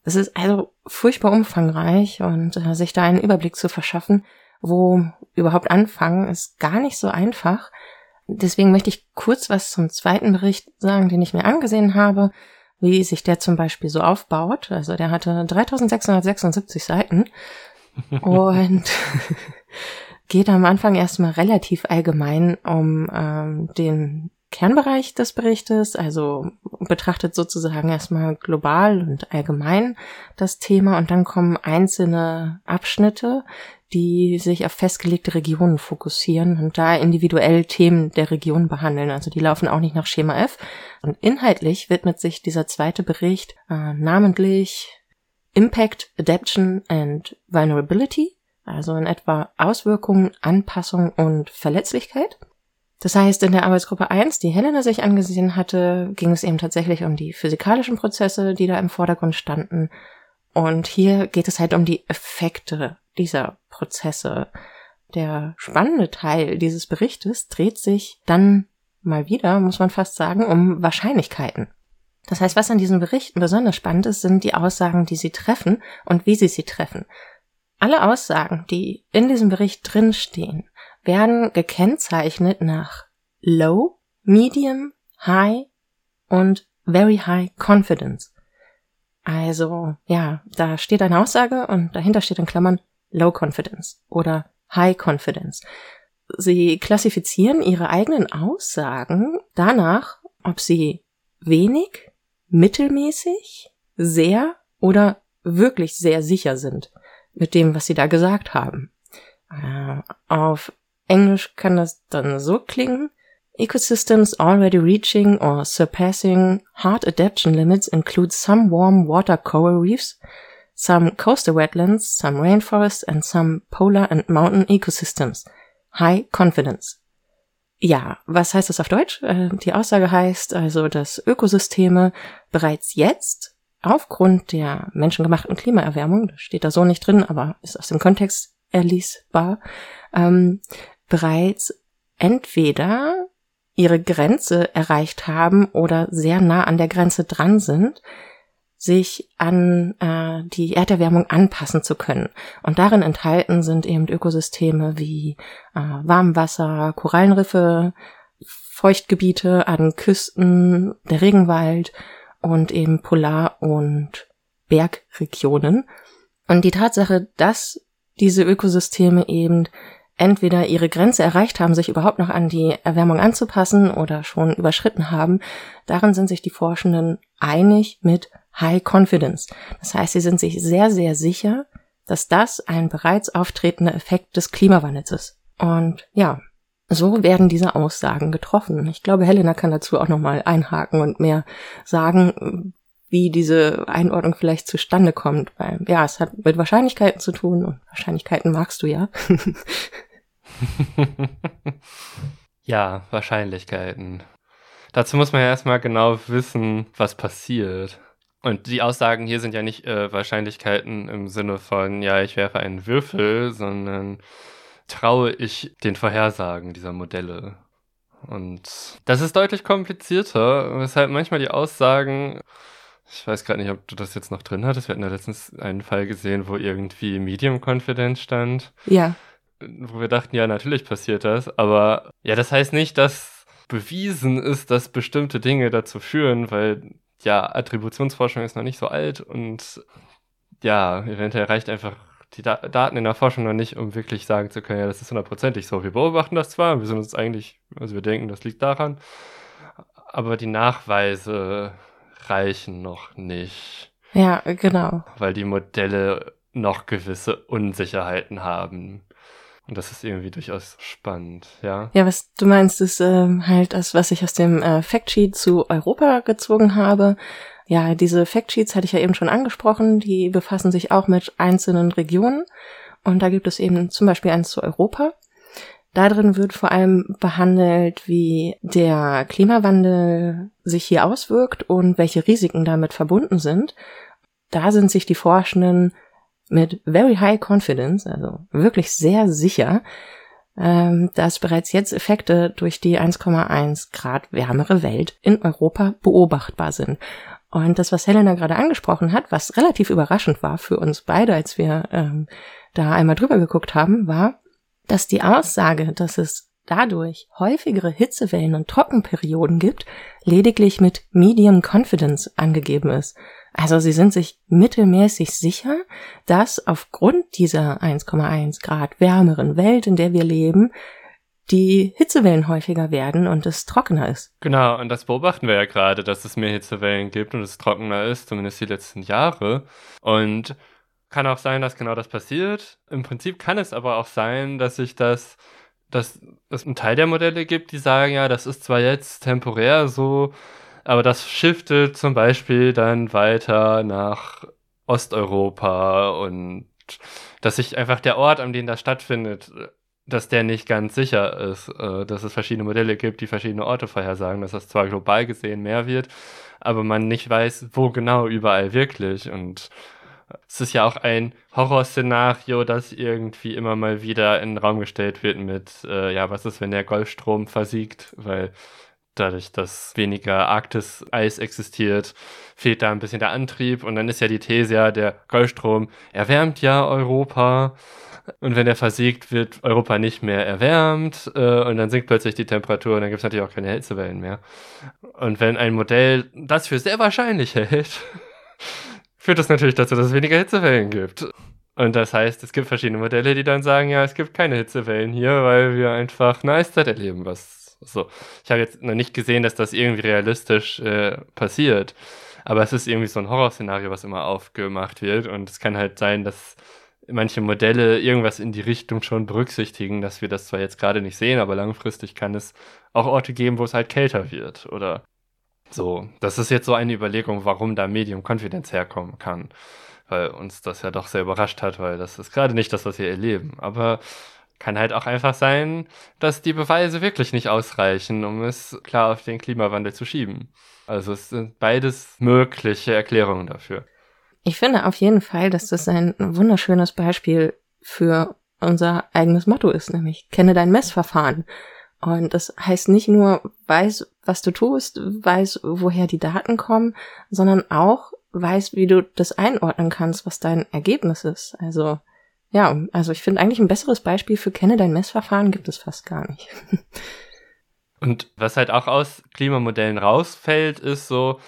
Es ist also furchtbar umfangreich und äh, sich da einen Überblick zu verschaffen, wo überhaupt anfangen, ist gar nicht so einfach. Deswegen möchte ich kurz was zum zweiten Bericht sagen, den ich mir angesehen habe, wie sich der zum Beispiel so aufbaut. Also der hatte dreitausendsechshundertsechsundsiebzig Seiten und geht am Anfang erstmal relativ allgemein um ähm, den Kernbereich des Berichtes, also betrachtet sozusagen erstmal global und allgemein das Thema und dann kommen einzelne Abschnitte, die sich auf festgelegte Regionen fokussieren und da individuell Themen der Region behandeln. Also die laufen auch nicht nach Schema F. Und inhaltlich widmet sich dieser zweite Bericht äh, namentlich Impact, Adaption and Vulnerability, also in etwa Auswirkungen, Anpassung und Verletzlichkeit. Das heißt, in der Arbeitsgruppe eins, die Helena sich angesehen hatte, ging es eben tatsächlich um die physikalischen Prozesse, die da im Vordergrund standen. Und hier geht es halt um die Effekte dieser Prozesse. Der spannende Teil dieses Berichtes dreht sich dann mal wieder, muss man fast sagen, um Wahrscheinlichkeiten. Das heißt, was an diesen Berichten besonders spannend ist, sind die Aussagen, die sie treffen und wie sie sie treffen. Alle Aussagen, die in diesem Bericht drinstehen, werden gekennzeichnet nach Low, Medium, High und Very High Confidence. Also, ja, da steht eine Aussage und dahinter steht in Klammern Low Confidence oder High Confidence. Sie klassifizieren ihre eigenen Aussagen danach, ob sie wenig, mittelmäßig, sehr oder wirklich sehr sicher sind mit dem, was sie da gesagt haben. Äh, auf Englisch kann das dann so klingen. Ecosystems already reaching or surpassing hard adaptation limits include some warm water coral reefs, some coastal wetlands, some rainforests and some polar and mountain ecosystems. High confidence. Ja, was heißt das auf Deutsch? Äh, die Aussage heißt also, dass Ökosysteme bereits jetzt aufgrund der menschengemachten Klimaerwärmung, das steht da so nicht drin, aber ist aus dem Kontext erlesbar, ähm, bereits entweder ihre Grenze erreicht haben oder sehr nah an der Grenze dran sind, sich an äh, die Erderwärmung anpassen zu können. Und darin enthalten sind eben Ökosysteme wie äh, Warmwasser, Korallenriffe, Feuchtgebiete an Küsten, der Regenwald und eben Polar- und Bergregionen. Und die Tatsache, dass diese Ökosysteme eben entweder ihre Grenze erreicht haben, sich überhaupt noch an die Erwärmung anzupassen oder schon überschritten haben, darin sind sich die Forschenden einig mit High Confidence. Das heißt, sie sind sich sehr, sehr sicher, dass das ein bereits auftretender Effekt des Klimawandels ist. Und ja, so werden diese Aussagen getroffen. Ich glaube, Helena kann dazu auch nochmal einhaken und mehr sagen, wie diese Einordnung vielleicht zustande kommt, weil ja, es hat mit Wahrscheinlichkeiten zu tun und Wahrscheinlichkeiten magst du ja. Ja, Wahrscheinlichkeiten. Dazu muss man ja erstmal genau wissen, was passiert. Und die Aussagen hier sind ja nicht äh, Wahrscheinlichkeiten im Sinne von, ja, ich werfe einen Würfel, sondern traue ich den Vorhersagen dieser Modelle. Und das ist deutlich komplizierter, weshalb manchmal die Aussagen... Ich weiß gerade nicht, ob du das jetzt noch drin hattest. Wir hatten ja letztens einen Fall gesehen, wo irgendwie Medium Confidence stand. Ja. Wo wir dachten, ja, natürlich passiert das. Aber ja, das heißt nicht, dass bewiesen ist, dass bestimmte Dinge dazu führen, weil ja, Attributionsforschung ist noch nicht so alt und ja, eventuell reicht einfach die Da- Daten in der Forschung noch nicht, um wirklich sagen zu können, ja, das ist hundertprozentig so. Wir beobachten das zwar, wir sind uns eigentlich, also wir denken, das liegt daran, aber die Nachweise reichen noch nicht. Ja, genau. Weil die Modelle noch gewisse Unsicherheiten haben. Und das ist irgendwie durchaus spannend, ja. Ja, was du meinst, ist ähm, halt das, was ich aus dem äh, Factsheet zu Europa gezogen habe. Ja, diese Factsheets hatte ich ja eben schon angesprochen, die befassen sich auch mit einzelnen Regionen und da gibt es eben zum Beispiel eins zu Europa. Darin wird vor allem behandelt, wie der Klimawandel sich hier auswirkt und welche Risiken damit verbunden sind. Da sind sich die Forschenden mit very high confidence, also wirklich sehr sicher, dass bereits jetzt Effekte durch die eins Komma eins Grad wärmere Welt in Europa beobachtbar sind. Und das, was Helena gerade angesprochen hat, was relativ überraschend war für uns beide, als wir ähm, da einmal drüber geguckt haben, war, dass die Aussage, dass es dadurch häufigere Hitzewellen und Trockenperioden gibt, lediglich mit Medium Confidence angegeben ist. Also sie sind sich mittelmäßig sicher, dass aufgrund dieser eins Komma eins Grad wärmeren Welt, in der wir leben, die Hitzewellen häufiger werden und es trockener ist. Genau, und das beobachten wir ja gerade, dass es mehr Hitzewellen gibt und es trockener ist, zumindest die letzten Jahre. Und kann auch sein, dass genau das passiert. Im Prinzip kann es aber auch sein, dass sich das, dass es einen Teil der Modelle gibt, die sagen, ja, das ist zwar jetzt temporär so, aber das shiftet zum Beispiel dann weiter nach Osteuropa und dass sich einfach der Ort, an dem das stattfindet, dass der nicht ganz sicher ist, dass es verschiedene Modelle gibt, die verschiedene Orte vorhersagen, dass das zwar global gesehen mehr wird, aber man nicht weiß, wo genau überall wirklich. Und es ist ja auch ein Horrorszenario, das irgendwie immer mal wieder in den Raum gestellt wird mit, äh, ja, was ist, wenn der Golfstrom versiegt, weil dadurch, dass weniger Arktis-Eis existiert, fehlt da ein bisschen der Antrieb und dann ist ja die These, ja, der Golfstrom erwärmt ja Europa und wenn er versiegt, wird Europa nicht mehr erwärmt äh, und dann sinkt plötzlich die Temperatur und dann gibt es natürlich auch keine Hitzewellen mehr. Und wenn ein Modell das für sehr wahrscheinlich hält, führt das natürlich dazu, dass es weniger Hitzewellen gibt. Und das heißt, es gibt verschiedene Modelle, die dann sagen, ja, es gibt keine Hitzewellen hier, weil wir einfach eine Eiszeit erleben. Was so. Ich habe jetzt noch nicht gesehen, dass das irgendwie realistisch äh, passiert. Aber es ist irgendwie so ein Horrorszenario, was immer aufgemacht wird. Und es kann halt sein, dass manche Modelle irgendwas in die Richtung schon berücksichtigen, dass wir das zwar jetzt gerade nicht sehen, aber langfristig kann es auch Orte geben, wo es halt kälter wird oder so. Das ist jetzt so eine Überlegung, warum da Medium Confidence herkommen kann, weil uns das ja doch sehr überrascht hat, weil das ist gerade nicht das, was wir erleben. Aber kann halt auch einfach sein, dass die Beweise wirklich nicht ausreichen, um es klar auf den Klimawandel zu schieben. Also es sind beides mögliche Erklärungen dafür. Ich finde auf jeden Fall, dass das ein wunderschönes Beispiel für unser eigenes Motto ist, nämlich kenne dein Messverfahren. Und das heißt nicht nur, weiß, was du tust, weiß, woher die Daten kommen, sondern auch weiß, wie du das einordnen kannst, was dein Ergebnis ist. Also, ja, also ich finde eigentlich ein besseres Beispiel für kenne dein Messverfahren gibt es fast gar nicht. Und was halt auch aus Klimamodellen rausfällt, ist so,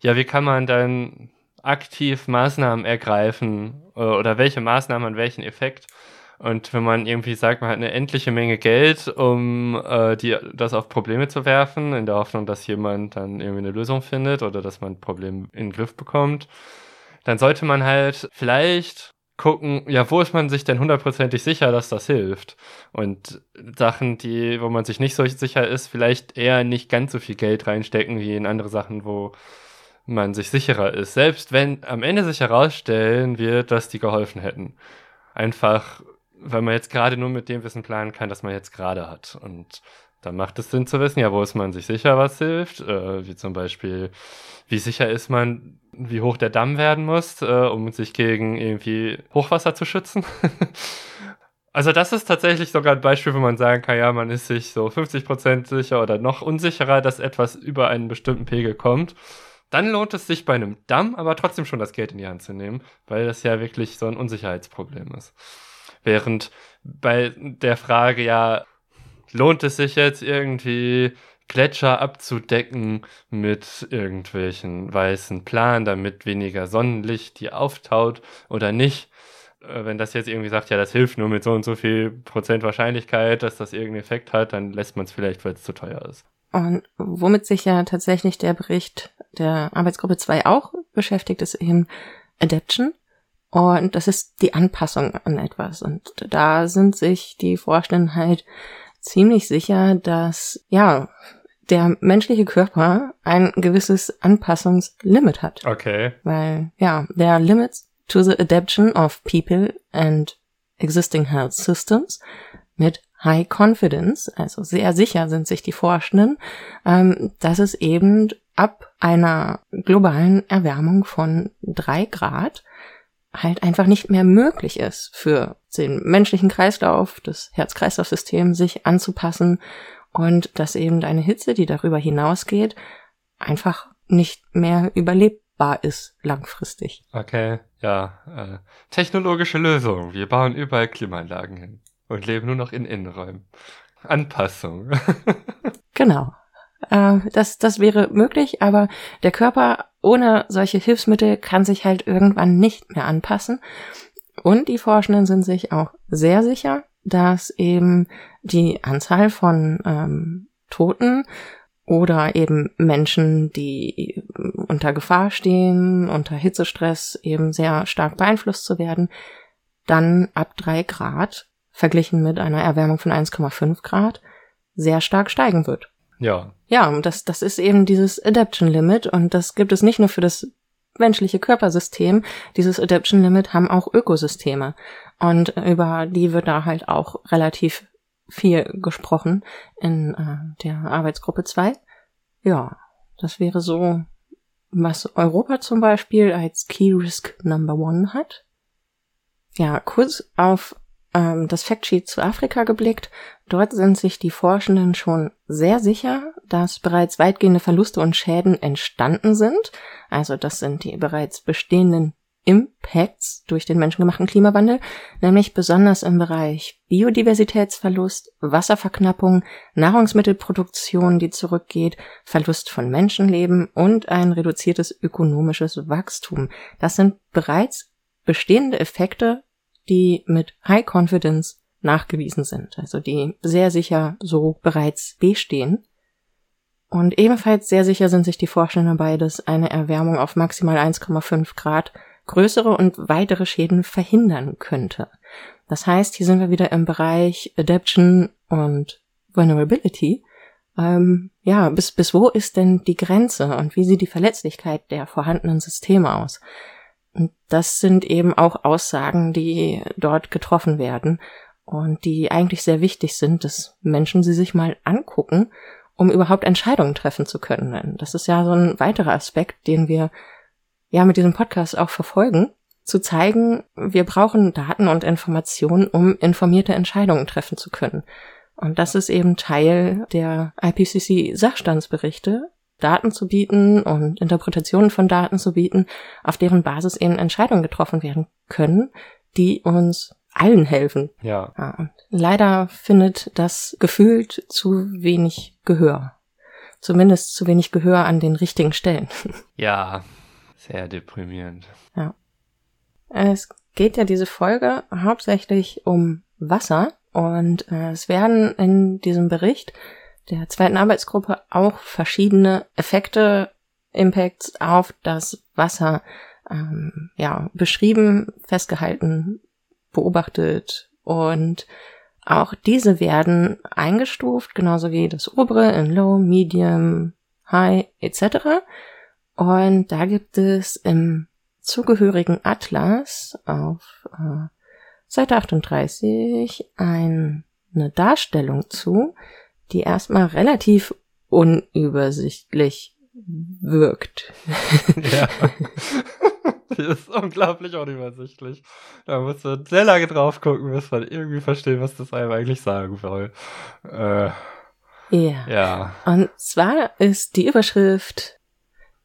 ja, wie kann man dann aktiv Maßnahmen ergreifen oder welche Maßnahmen an welchen Effekt? Und wenn man irgendwie sagt, man hat eine endliche Menge Geld, um äh, die, das auf Probleme zu werfen, in der Hoffnung, dass jemand dann irgendwie eine Lösung findet oder dass man ein Problem in den Griff bekommt, dann sollte man halt vielleicht gucken, ja, wo ist man sich denn hundertprozentig sicher, dass das hilft? Und Sachen, die, wo man sich nicht so sicher ist, vielleicht eher nicht ganz so viel Geld reinstecken wie in andere Sachen, wo man sich sicherer ist. Selbst wenn am Ende sich herausstellen wird, dass die geholfen hätten. Einfach weil man jetzt gerade nur mit dem Wissen planen kann, das man jetzt gerade hat. Und dann macht es Sinn zu wissen, ja, wo ist man sich sicher, was hilft? Äh, wie zum Beispiel, wie sicher ist man, wie hoch der Damm werden muss, äh, um sich gegen irgendwie Hochwasser zu schützen. Also das ist tatsächlich sogar ein Beispiel, wo man sagen kann, ja, man ist sich so fünfzig Prozent sicher oder noch unsicherer, dass etwas über einen bestimmten Pegel kommt. Dann lohnt es sich bei einem Damm aber trotzdem schon das Geld in die Hand zu nehmen, weil das ja wirklich so ein Unsicherheitsproblem ist. Während bei der Frage, ja, lohnt es sich jetzt irgendwie Gletscher abzudecken mit irgendwelchen weißen Planen, damit weniger Sonnenlicht die auftaut oder nicht? Wenn das jetzt irgendwie sagt, ja, das hilft nur mit so und so viel Prozent Wahrscheinlichkeit, dass das irgendeinen Effekt hat, dann lässt man es vielleicht, weil es zu teuer ist. Und womit sich ja tatsächlich der Bericht der Arbeitsgruppe zwei auch beschäftigt, ist eben Adaption. Und das ist die Anpassung an etwas. Und da sind sich die Forschenden halt ziemlich sicher, dass, ja, der menschliche Körper ein gewisses Anpassungslimit hat. Okay. Weil, ja, there are limits to the adaptation of people and existing health systems mit high confidence, also sehr sicher sind sich die Forschenden, ähm, dass es eben ab einer globalen Erwärmung von drei Grad halt einfach nicht mehr möglich ist, für den menschlichen Kreislauf, das Herz-Kreislauf-System sich anzupassen und dass eben eine Hitze, die darüber hinausgeht, einfach nicht mehr überlebbar ist langfristig. Okay, ja. Äh, technologische Lösung. Wir bauen überall Klimaanlagen hin und leben nur noch in Innenräumen. Anpassung. Genau. Äh, das, das wäre möglich, aber der Körper ohne solche Hilfsmittel kann sich halt irgendwann nicht mehr anpassen. Und die Forschenden sind sich auch sehr sicher, dass eben die Anzahl von ähm, Toten oder eben Menschen, die unter Gefahr stehen, unter Hitzestress eben sehr stark beeinflusst zu werden, dann ab drei Grad, verglichen mit einer Erwärmung von eins Komma fünf Grad, sehr stark steigen wird. Ja. Ja, und das, das ist eben dieses Adaption Limit, und das gibt es nicht nur für das menschliche Körpersystem. Dieses Adaption Limit haben auch Ökosysteme, und über die wird da halt auch relativ viel gesprochen in äh, der Arbeitsgruppe zwei. Ja, das wäre so, was Europa zum Beispiel als Key Risk Number One hat. Ja, kurz auf das Factsheet zu Afrika geblickt. Dort sind sich die Forschenden schon sehr sicher, dass bereits weitgehende Verluste und Schäden entstanden sind. Also das sind die bereits bestehenden Impacts durch den menschengemachten Klimawandel, nämlich besonders im Bereich Biodiversitätsverlust, Wasserverknappung, Nahrungsmittelproduktion, die zurückgeht, Verlust von Menschenleben und ein reduziertes ökonomisches Wachstum. Das sind bereits bestehende Effekte, die mit High Confidence nachgewiesen sind, also die sehr sicher so bereits bestehen. Und ebenfalls sehr sicher sind sich die Forschenden dabei, dass eine Erwärmung auf maximal eins Komma fünf Grad größere und weitere Schäden verhindern könnte. Das heißt, hier sind wir wieder im Bereich Adaption und Vulnerability. Ähm, ja, bis, bis wo ist denn die Grenze und wie sieht die Verletzlichkeit der vorhandenen Systeme aus? Und das sind eben auch Aussagen, die dort getroffen werden und die eigentlich sehr wichtig sind, dass Menschen sie sich mal angucken, um überhaupt Entscheidungen treffen zu können. Denn das ist ja so ein weiterer Aspekt, den wir ja mit diesem Podcast auch verfolgen, zu zeigen, wir brauchen Daten und Informationen, um informierte Entscheidungen treffen zu können. Und das ist eben Teil der I P C C-Sachstandsberichte, Daten zu bieten und Interpretationen von Daten zu bieten, auf deren Basis eben Entscheidungen getroffen werden können, die uns allen helfen. Ja. Ja, leider findet das gefühlt zu wenig Gehör. Zumindest zu wenig Gehör an den richtigen Stellen. Ja, sehr deprimierend. Ja. Es geht ja diese Folge hauptsächlich um Wasser, und äh, es werden in diesem Bericht der zweiten Arbeitsgruppe auch verschiedene Effekte, Impacts auf das Wasser ähm, ja beschrieben, festgehalten, beobachtet, und auch diese werden eingestuft, genauso wie das obere in Low, Medium, High et cetera. Und da gibt es im zugehörigen Atlas auf äh, Seite achtunddreißig ein, eine Darstellung zu, die erstmal relativ unübersichtlich wirkt. Ja, die ist unglaublich unübersichtlich. Da muss man sehr lange drauf gucken, bis man irgendwie versteht, was das einem eigentlich sagen soll. Äh, ja. ja. Und zwar ist die Überschrift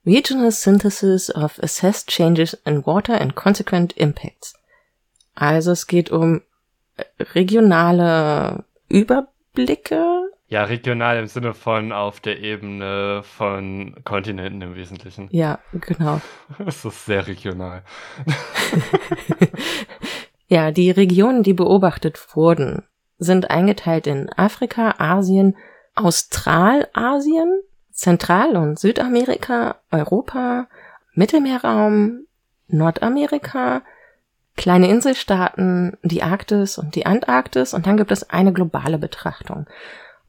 Regional Synthesis of Assessed Changes in Water and Consequent Impacts. Also es geht um regionale Überblicke. Ja, regional im Sinne von auf der Ebene von Kontinenten im Wesentlichen. Ja, genau. Das ist sehr regional. Ja, die Regionen, die beobachtet wurden, sind eingeteilt in Afrika, Asien, Australasien, Zentral- und Südamerika, Europa, Mittelmeerraum, Nordamerika, kleine Inselstaaten, die Arktis und die Antarktis, und dann gibt es eine globale Betrachtung.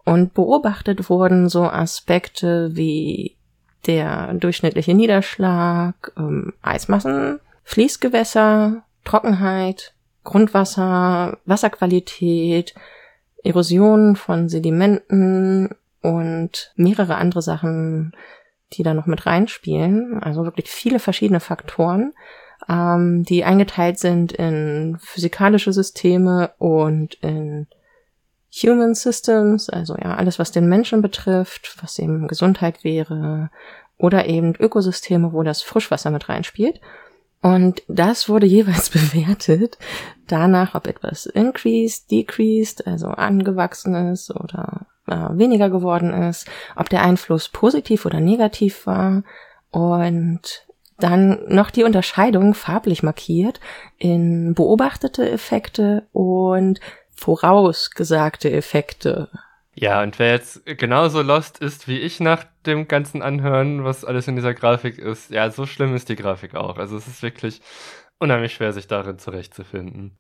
Und beobachtet wurden so Aspekte wie der durchschnittliche Niederschlag, ähm, Eismassen, Fließgewässer, Trockenheit, Grundwasser, Wasserqualität, Erosion von Sedimenten und mehrere andere Sachen, die da noch mit reinspielen. Also wirklich viele verschiedene Faktoren, ähm, die eingeteilt sind in physikalische Systeme und in Human Systems, also ja alles, was den Menschen betrifft, was eben Gesundheit wäre, oder eben Ökosysteme, wo das Frischwasser mit reinspielt. Und das wurde jeweils bewertet danach, ob etwas increased, decreased, also angewachsen ist oder äh, weniger geworden ist, ob der Einfluss positiv oder negativ war und dann noch die Unterscheidung farblich markiert in beobachtete Effekte und vorausgesagte Effekte. Ja, und wer jetzt genauso lost ist wie ich nach dem ganzen Anhören, was alles in dieser Grafik ist, ja, so schlimm ist die Grafik auch. Also es ist wirklich unheimlich schwer, sich darin zurechtzufinden.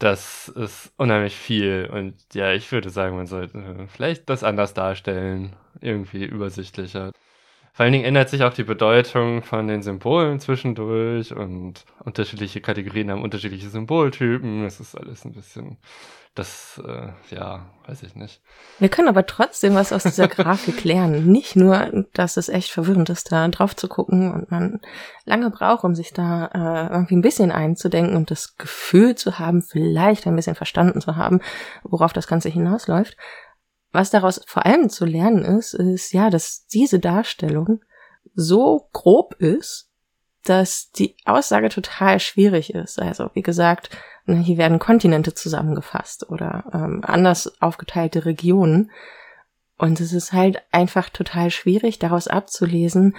Das ist unheimlich viel und ja, ich würde sagen, man sollte vielleicht das anders darstellen, irgendwie übersichtlicher. Vor allen Dingen ändert sich auch die Bedeutung von den Symbolen zwischendurch und unterschiedliche Kategorien haben unterschiedliche Symboltypen. Das ist alles ein bisschen, das, äh, ja, weiß ich nicht. Wir können aber trotzdem was aus dieser Grafik lernen. Nicht nur, dass es echt verwirrend ist, da drauf zu gucken und man lange braucht, um sich da äh, irgendwie ein bisschen einzudenken und das Gefühl zu haben, vielleicht ein bisschen verstanden zu haben, worauf das Ganze hinausläuft. Was daraus vor allem zu lernen ist, ist ja, dass diese Darstellung so grob ist, dass die Aussage total schwierig ist. Also wie gesagt, hier werden Kontinente zusammengefasst oder ähm, anders aufgeteilte Regionen. Und es ist halt einfach total schwierig, daraus abzulesen,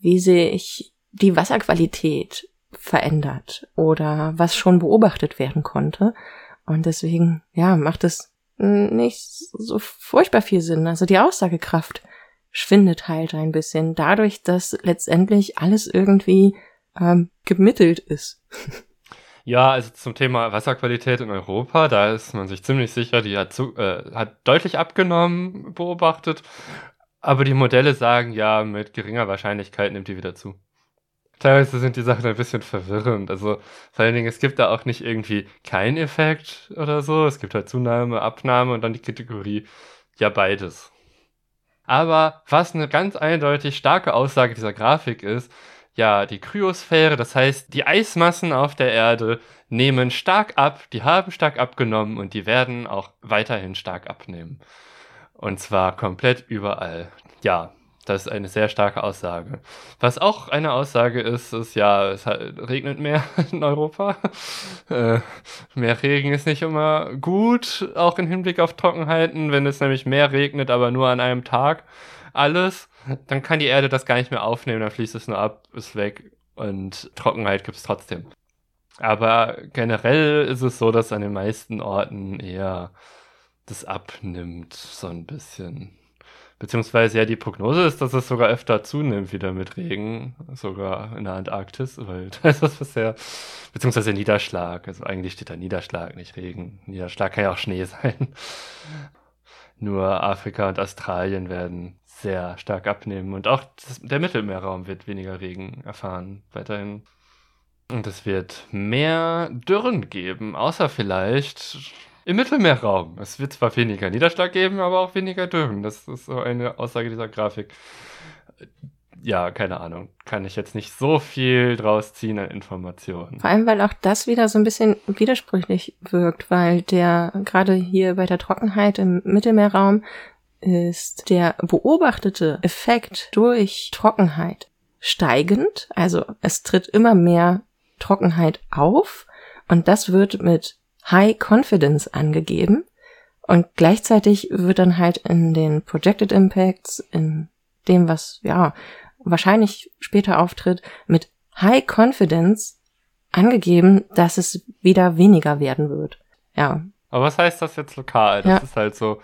wie sich die Wasserqualität verändert oder was schon beobachtet werden konnte. Und deswegen, ja, macht es nicht so furchtbar viel Sinn. Also die Aussagekraft schwindet halt ein bisschen, dadurch, dass letztendlich alles irgendwie ähm, gemittelt ist. Ja, also zum Thema Wasserqualität in Europa, da ist man sich ziemlich sicher, die hat, zu, äh, hat deutlich abgenommen, beobachtet, aber die Modelle sagen ja, mit geringer Wahrscheinlichkeit nimmt die wieder zu. Teilweise sind die Sachen ein bisschen verwirrend, also vor allen Dingen, es gibt da auch nicht irgendwie keinen Effekt oder so, es gibt halt Zunahme, Abnahme und dann die Kategorie, ja beides. Aber was eine ganz eindeutig starke Aussage dieser Grafik ist, ja, die Kryosphäre, das heißt, die Eismassen auf der Erde nehmen stark ab, die haben stark abgenommen und die werden auch weiterhin stark abnehmen. Und zwar komplett überall, ja. Das ist eine sehr starke Aussage. Was auch eine Aussage ist, ist ja, es regnet mehr in Europa. Äh, mehr Regen ist nicht immer gut, auch im Hinblick auf Trockenheiten. Wenn es nämlich mehr regnet, aber nur an einem Tag alles, dann kann die Erde das gar nicht mehr aufnehmen. Dann fließt es nur ab, ist weg und Trockenheit gibt es trotzdem. Aber generell ist es so, dass an den meisten Orten eher das abnimmt, so ein bisschen. Beziehungsweise ja, die Prognose ist, dass es sogar öfter zunimmt wieder mit Regen, sogar in der Antarktis, weil da ist das bisher, beziehungsweise Niederschlag, also eigentlich steht da Niederschlag, nicht Regen. Niederschlag kann ja auch Schnee sein. Nur Afrika und Australien werden sehr stark abnehmen und auch das, der Mittelmeerraum wird weniger Regen erfahren weiterhin. Und es wird mehr Dürren geben, außer vielleicht im Mittelmeerraum. Es wird zwar weniger Niederschlag geben, aber auch weniger Dürren. Das ist so eine Aussage dieser Grafik. Ja, keine Ahnung. Kann ich jetzt nicht so viel draus ziehen an Informationen. Vor allem, weil auch das wieder so ein bisschen widersprüchlich wirkt, weil der, gerade hier bei der Trockenheit im Mittelmeerraum, ist der beobachtete Effekt durch Trockenheit steigend. Also es tritt immer mehr Trockenheit auf und das wird mit High Confidence angegeben und gleichzeitig wird dann halt in den Projected Impacts, in dem, was ja wahrscheinlich später auftritt, mit High Confidence angegeben, dass es wieder weniger werden wird. Ja. Aber was heißt das jetzt lokal? Das ja. ist halt so,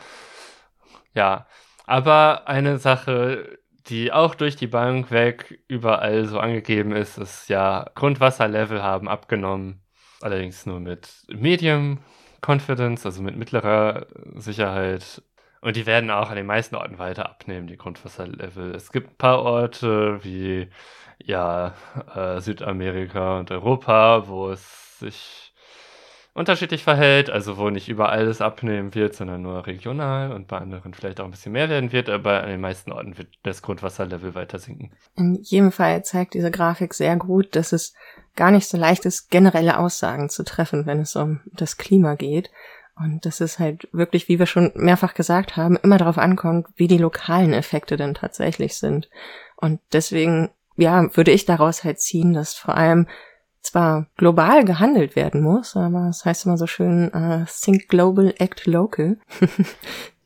ja. Aber eine Sache, die auch durch die Bank weg überall so angegeben ist, ist ja, Grundwasserlevel haben abgenommen. Allerdings nur mit Medium Confidence, also mit mittlerer Sicherheit. Und die werden auch an den meisten Orten weiter abnehmen, die Grundwasserlevel. Es gibt ein paar Orte wie ja, äh, Südamerika und Europa, wo es sich unterschiedlich verhält, also wo nicht überall es abnehmen wird, sondern nur regional und bei anderen vielleicht auch ein bisschen mehr werden wird, aber an den meisten Orten wird das Grundwasserlevel weiter sinken. In jedem Fall zeigt diese Grafik sehr gut, dass es gar nicht so leicht ist, generelle Aussagen zu treffen, wenn es um das Klima geht. Und das ist halt wirklich, wie wir schon mehrfach gesagt haben, immer darauf ankommt, wie die lokalen Effekte denn tatsächlich sind. Und deswegen, ja, würde ich daraus halt ziehen, dass vor allem zwar global gehandelt werden muss, aber das heißt immer so schön, uh, think global, act local.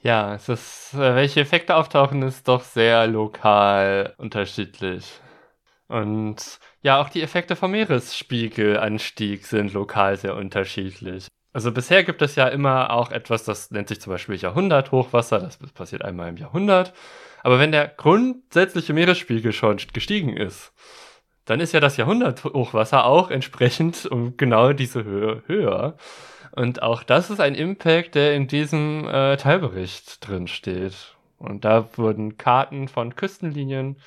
Ja, es ist, welche Effekte auftauchen, ist doch sehr lokal unterschiedlich. Und ja, auch die Effekte vom Meeresspiegelanstieg sind lokal sehr unterschiedlich. Also bisher gibt es ja immer auch etwas, das nennt sich zum Beispiel Jahrhunderthochwasser, das passiert einmal im Jahrhundert. Aber wenn der grundsätzliche Meeresspiegel schon gestiegen ist, dann ist ja das Jahrhunderthochwasser auch entsprechend um genau diese Höhe höher. Und auch das ist ein Impact, der in diesem äh, Teilbericht drin steht. Und da wurden Karten von Küstenlinien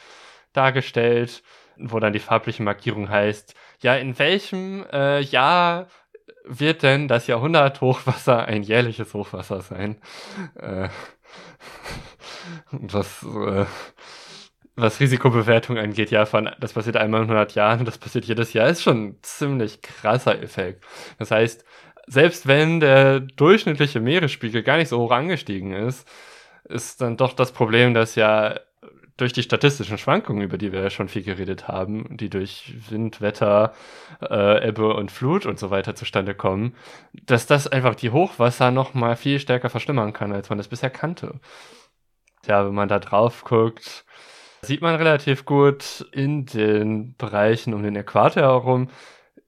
dargestellt, wo dann die farbliche Markierung heißt, ja, in welchem äh, Jahr wird denn das Jahrhunderthochwasser ein jährliches Hochwasser sein? Äh, was, äh, was Risikobewertung angeht, ja, von das passiert einmal in hundert Jahren, das passiert jedes Jahr, ist schon ein ziemlich krasser Effekt. Das heißt, selbst wenn der durchschnittliche Meeresspiegel gar nicht so hoch angestiegen ist, ist dann doch das Problem, dass ja durch die statistischen Schwankungen, über die wir ja schon viel geredet haben, die durch Wind, Wetter, äh, Ebbe und Flut und so weiter zustande kommen, dass das einfach die Hochwasser noch mal viel stärker verschlimmern kann, als man das bisher kannte. Ja, wenn man da drauf guckt, sieht man relativ gut in den Bereichen um den Äquator herum,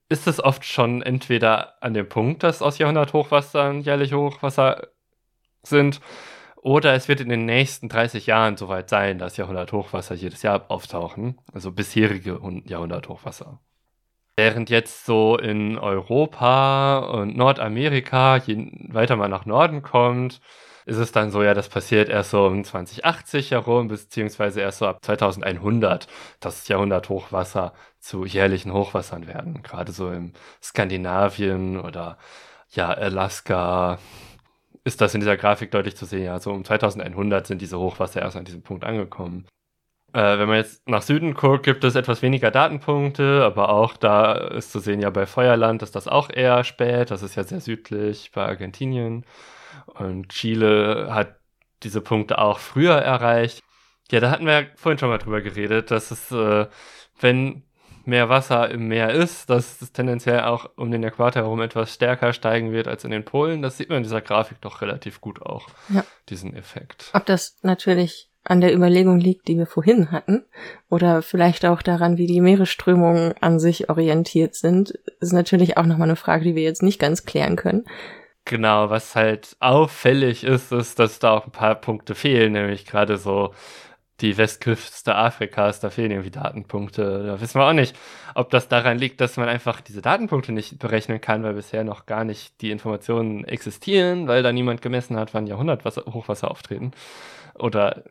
ist es oft schon entweder an dem Punkt, dass aus Jahrhunderthochwassern jährliche Hochwasser sind, oder es wird in den nächsten dreißig Jahren soweit sein, dass Jahrhunderthochwasser jedes Jahr auftauchen. Also bisherige Jahrhunderthochwasser. Während jetzt so in Europa und Nordamerika, je weiter man nach Norden kommt, ist es dann so, ja, das passiert erst so um zwanzig achtzig herum, beziehungsweise erst so ab zweitausendeinhundert, dass Jahrhunderthochwasser zu jährlichen Hochwassern werden. Gerade so in Skandinavien oder ja, Alaska ist das in dieser Grafik deutlich zu sehen. Also um zweitausendeinhundert sind diese Hochwasser erst an diesem Punkt angekommen. Äh, wenn man jetzt nach Süden guckt, gibt es etwas weniger Datenpunkte, aber auch da ist zu sehen, ja, bei Feuerland ist das auch eher spät, das ist ja sehr südlich bei Argentinien. Und Chile hat diese Punkte auch früher erreicht. Ja, da hatten wir ja vorhin schon mal drüber geredet, dass es, äh, wenn mehr Wasser im Meer ist, dass es tendenziell auch um den Äquator herum etwas stärker steigen wird als in den Polen. Das sieht man in dieser Grafik doch relativ gut auch, ja, diesen Effekt. Ob das natürlich an der Überlegung liegt, die wir vorhin hatten, oder vielleicht auch daran, wie die Meeresströmungen an sich orientiert sind, ist natürlich auch nochmal eine Frage, die wir jetzt nicht ganz klären können. Genau, was halt auffällig ist, ist, dass da auch ein paar Punkte fehlen, nämlich gerade so die Westküste Afrikas, da fehlen irgendwie Datenpunkte. Da wissen wir auch nicht, ob das daran liegt, dass man einfach diese Datenpunkte nicht berechnen kann, weil bisher noch gar nicht die Informationen existieren, weil da niemand gemessen hat, wann Jahrhunderthochwasser auftreten. Oder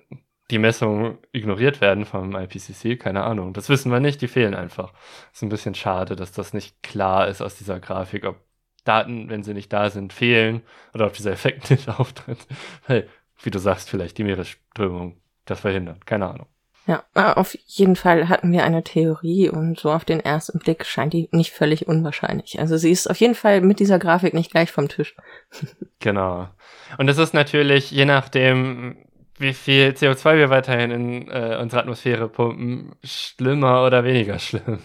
die Messungen ignoriert werden vom I P C C, keine Ahnung. Das wissen wir nicht, die fehlen einfach. Ist ein bisschen schade, dass das nicht klar ist aus dieser Grafik, ob Daten, wenn sie nicht da sind, fehlen oder ob dieser Effekt nicht auftritt. Weil, wie du sagst, vielleicht die Meeresströmung das verhindern. Keine Ahnung. Ja, auf jeden Fall hatten wir eine Theorie und so auf den ersten Blick scheint die nicht völlig unwahrscheinlich. Also sie ist auf jeden Fall mit dieser Grafik nicht gleich vom Tisch. Genau. Und es ist natürlich, je nachdem, wie viel C O zwei wir weiterhin in äh, unsere Atmosphäre pumpen, schlimmer oder weniger schlimm.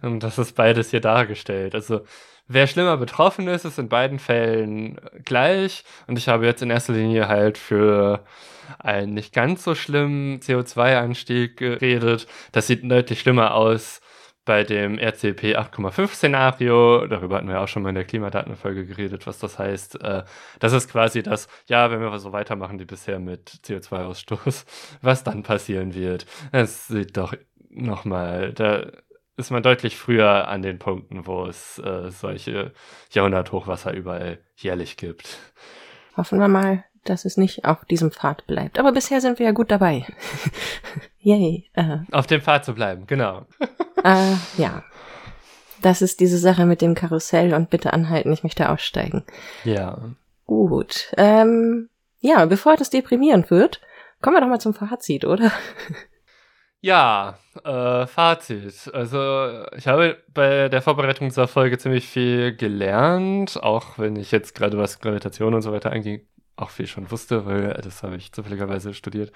Und das ist beides hier dargestellt. Also wer schlimmer betroffen ist, ist in beiden Fällen gleich. Und ich habe jetzt in erster Linie halt für einen nicht ganz so schlimmen C O zwei Anstieg geredet. Das sieht deutlich schlimmer aus bei dem R C P acht Komma fünf Szenario. Darüber hatten wir auch schon mal in der Klimadatenfolge geredet, was das heißt. Das ist quasi das, ja, wenn wir so weitermachen wie bisher mit C O zwei Ausstoß, was dann passieren wird. Das sieht doch nochmal, da ist man deutlich früher an den Punkten, wo es äh, solche Jahrhunderthochwasser überall jährlich gibt. Hoffen wir mal, dass es nicht auf diesem Pfad bleibt. Aber bisher sind wir ja gut dabei. Yay. Äh. Auf dem Pfad zu bleiben, genau. äh, ja. Das ist diese Sache mit dem Karussell und bitte anhalten, ich möchte aussteigen. Ja. Gut. Ähm, ja, bevor das deprimierend wird, kommen wir doch mal zum Fazit, oder? Ja, äh, Fazit. Also ich habe bei der Vorbereitung dieser Folge ziemlich viel gelernt, auch wenn ich jetzt gerade was Gravitation und so weiter angeht, auch viel schon wusste, weil das habe ich zufälligerweise studiert.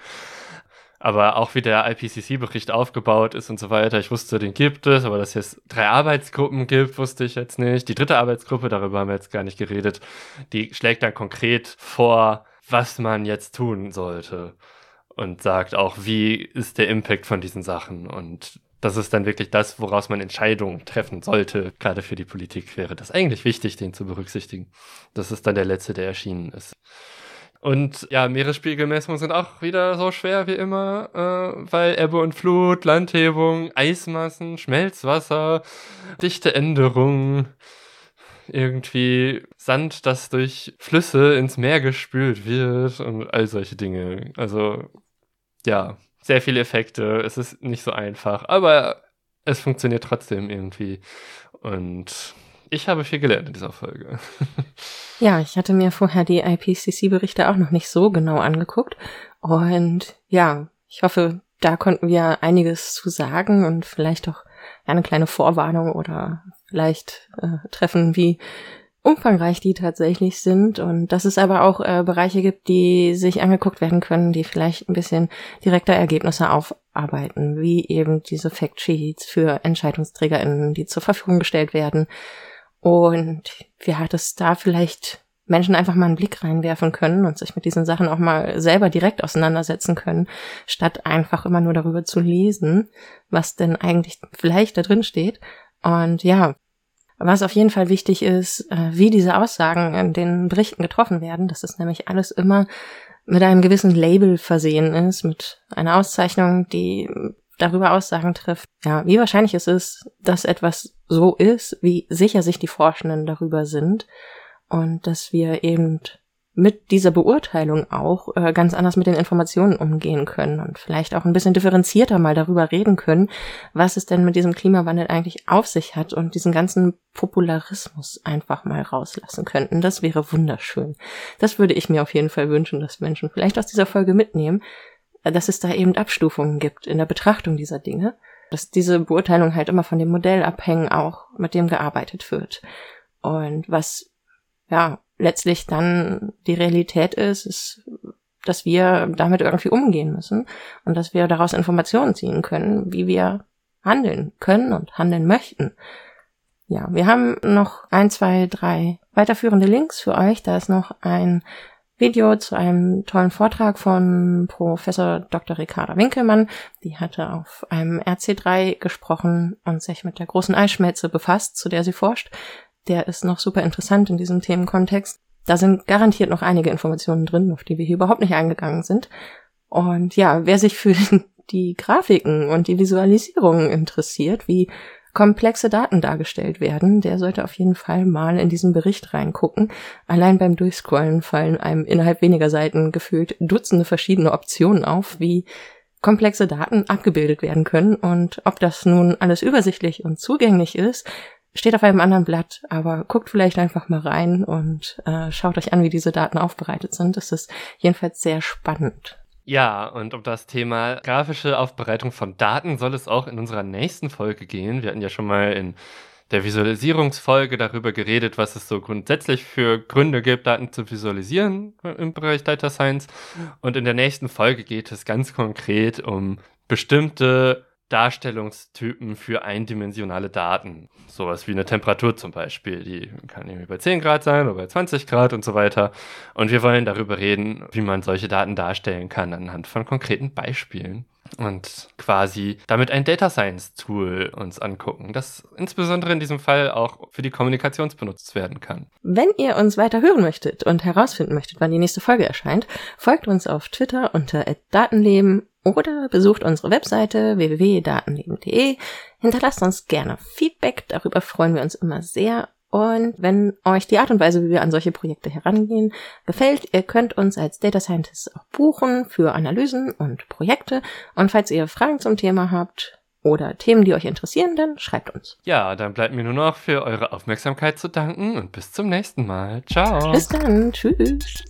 Aber auch wie der I P C C-Bericht aufgebaut ist und so weiter. Ich wusste, den gibt es, aber dass es drei Arbeitsgruppen gibt, wusste ich jetzt nicht. Die dritte Arbeitsgruppe, darüber haben wir jetzt gar nicht geredet, die schlägt dann konkret vor, was man jetzt tun sollte und sagt auch, wie ist der Impact von diesen Sachen. Und das ist dann wirklich das, woraus man Entscheidungen treffen sollte. Gerade für die Politik wäre das eigentlich wichtig, den zu berücksichtigen. Das ist dann der letzte, der erschienen ist. Und ja, Meeresspiegelmessungen sind auch wieder so schwer wie immer, äh, weil Ebbe und Flut, Landhebung, Eismassen, Schmelzwasser, dichte Änderungen, irgendwie Sand, das durch Flüsse ins Meer gespült wird und all solche Dinge. Also ja, sehr viele Effekte, es ist nicht so einfach, aber es funktioniert trotzdem irgendwie und... Ich habe viel gelernt in dieser Folge. Ja, ich hatte mir vorher die I P C C-Berichte auch noch nicht so genau angeguckt. Und ja, ich hoffe, da konnten wir einiges zu sagen und vielleicht auch eine kleine Vorwarnung oder vielleicht äh, treffen, wie umfangreich die tatsächlich sind. Und dass es aber auch äh, Bereiche gibt, die sich angeguckt werden können, die vielleicht ein bisschen direkter Ergebnisse aufarbeiten, wie eben diese Factsheets für EntscheidungsträgerInnen, die zur Verfügung gestellt werden. Und wir hatten es da vielleicht Menschen einfach mal einen Blick reinwerfen können und sich mit diesen Sachen auch mal selber direkt auseinandersetzen können, statt einfach immer nur darüber zu lesen, was denn eigentlich vielleicht da drin steht. Und ja, was auf jeden Fall wichtig ist, wie diese Aussagen in den Berichten getroffen werden, dass das nämlich alles immer mit einem gewissen Label versehen ist, mit einer Auszeichnung, die darüber Aussagen trifft, ja, wie wahrscheinlich es ist, dass etwas so ist, wie sicher sich die Forschenden darüber sind und dass wir eben mit dieser Beurteilung auch äh, ganz anders mit den Informationen umgehen können und vielleicht auch ein bisschen differenzierter mal darüber reden können, was es denn mit diesem Klimawandel eigentlich auf sich hat und diesen ganzen Popularismus einfach mal rauslassen könnten. Das wäre wunderschön. Das würde ich mir auf jeden Fall wünschen, dass Menschen vielleicht aus dieser Folge mitnehmen, dass es da eben Abstufungen gibt in der Betrachtung dieser Dinge, dass diese Beurteilung halt immer von dem Modell abhängen, auch mit dem gearbeitet wird. Und was ja letztlich dann die Realität ist, ist, dass wir damit irgendwie umgehen müssen und dass wir daraus Informationen ziehen können, wie wir handeln können und handeln möchten. Ja, wir haben noch ein, zwei, drei weiterführende Links für euch. Da ist noch ein Video zu einem tollen Vortrag von Professor Doktor Ricarda Winkelmann. Die hatte auf einem R C drei gesprochen und sich mit der großen Eisschmelze befasst, zu der sie forscht. Der ist noch super interessant in diesem Themenkontext. Da sind garantiert noch einige Informationen drin, auf die wir hier überhaupt nicht eingegangen sind. Und ja, wer sich für die Grafiken und die Visualisierungen interessiert, wie komplexe Daten dargestellt werden, der sollte auf jeden Fall mal in diesen Bericht reingucken. Allein beim Durchscrollen fallen einem innerhalb weniger Seiten gefühlt Dutzende verschiedene Optionen auf, wie komplexe Daten abgebildet werden können. Und ob das nun alles übersichtlich und zugänglich ist, steht auf einem anderen Blatt, aber guckt vielleicht einfach mal rein und äh, schaut euch an, wie diese Daten aufbereitet sind. Das ist jedenfalls sehr spannend. Ja, und um das Thema grafische Aufbereitung von Daten soll es auch in unserer nächsten Folge gehen. Wir hatten ja schon mal in der Visualisierungsfolge darüber geredet, was es so grundsätzlich für Gründe gibt, Daten zu visualisieren im Bereich Data Science. Und in der nächsten Folge geht es ganz konkret um bestimmte Darstellungstypen für eindimensionale Daten. Sowas wie eine Temperatur zum Beispiel, die kann irgendwie bei zehn Grad sein oder bei zwanzig Grad und so weiter. Und wir wollen darüber reden, wie man solche Daten darstellen kann anhand von konkreten Beispielen und quasi damit ein Data Science Tool uns angucken, das insbesondere in diesem Fall auch für die Kommunikation benutzt werden kann. Wenn ihr uns weiter hören möchtet und herausfinden möchtet, wann die nächste Folge erscheint, folgt uns auf Twitter unter at datenleben oder besucht unsere Webseite w w w punkt datenleben punkt de. Hinterlasst uns gerne Feedback, darüber freuen wir uns immer sehr. Und wenn euch die Art und Weise, wie wir an solche Projekte herangehen, gefällt, ihr könnt uns als Data Scientists auch buchen für Analysen und Projekte. Und falls ihr Fragen zum Thema habt oder Themen, die euch interessieren, dann schreibt uns. Ja, dann bleibt mir nur noch für eure Aufmerksamkeit zu danken und bis zum nächsten Mal. Ciao. Bis dann. Tschüss.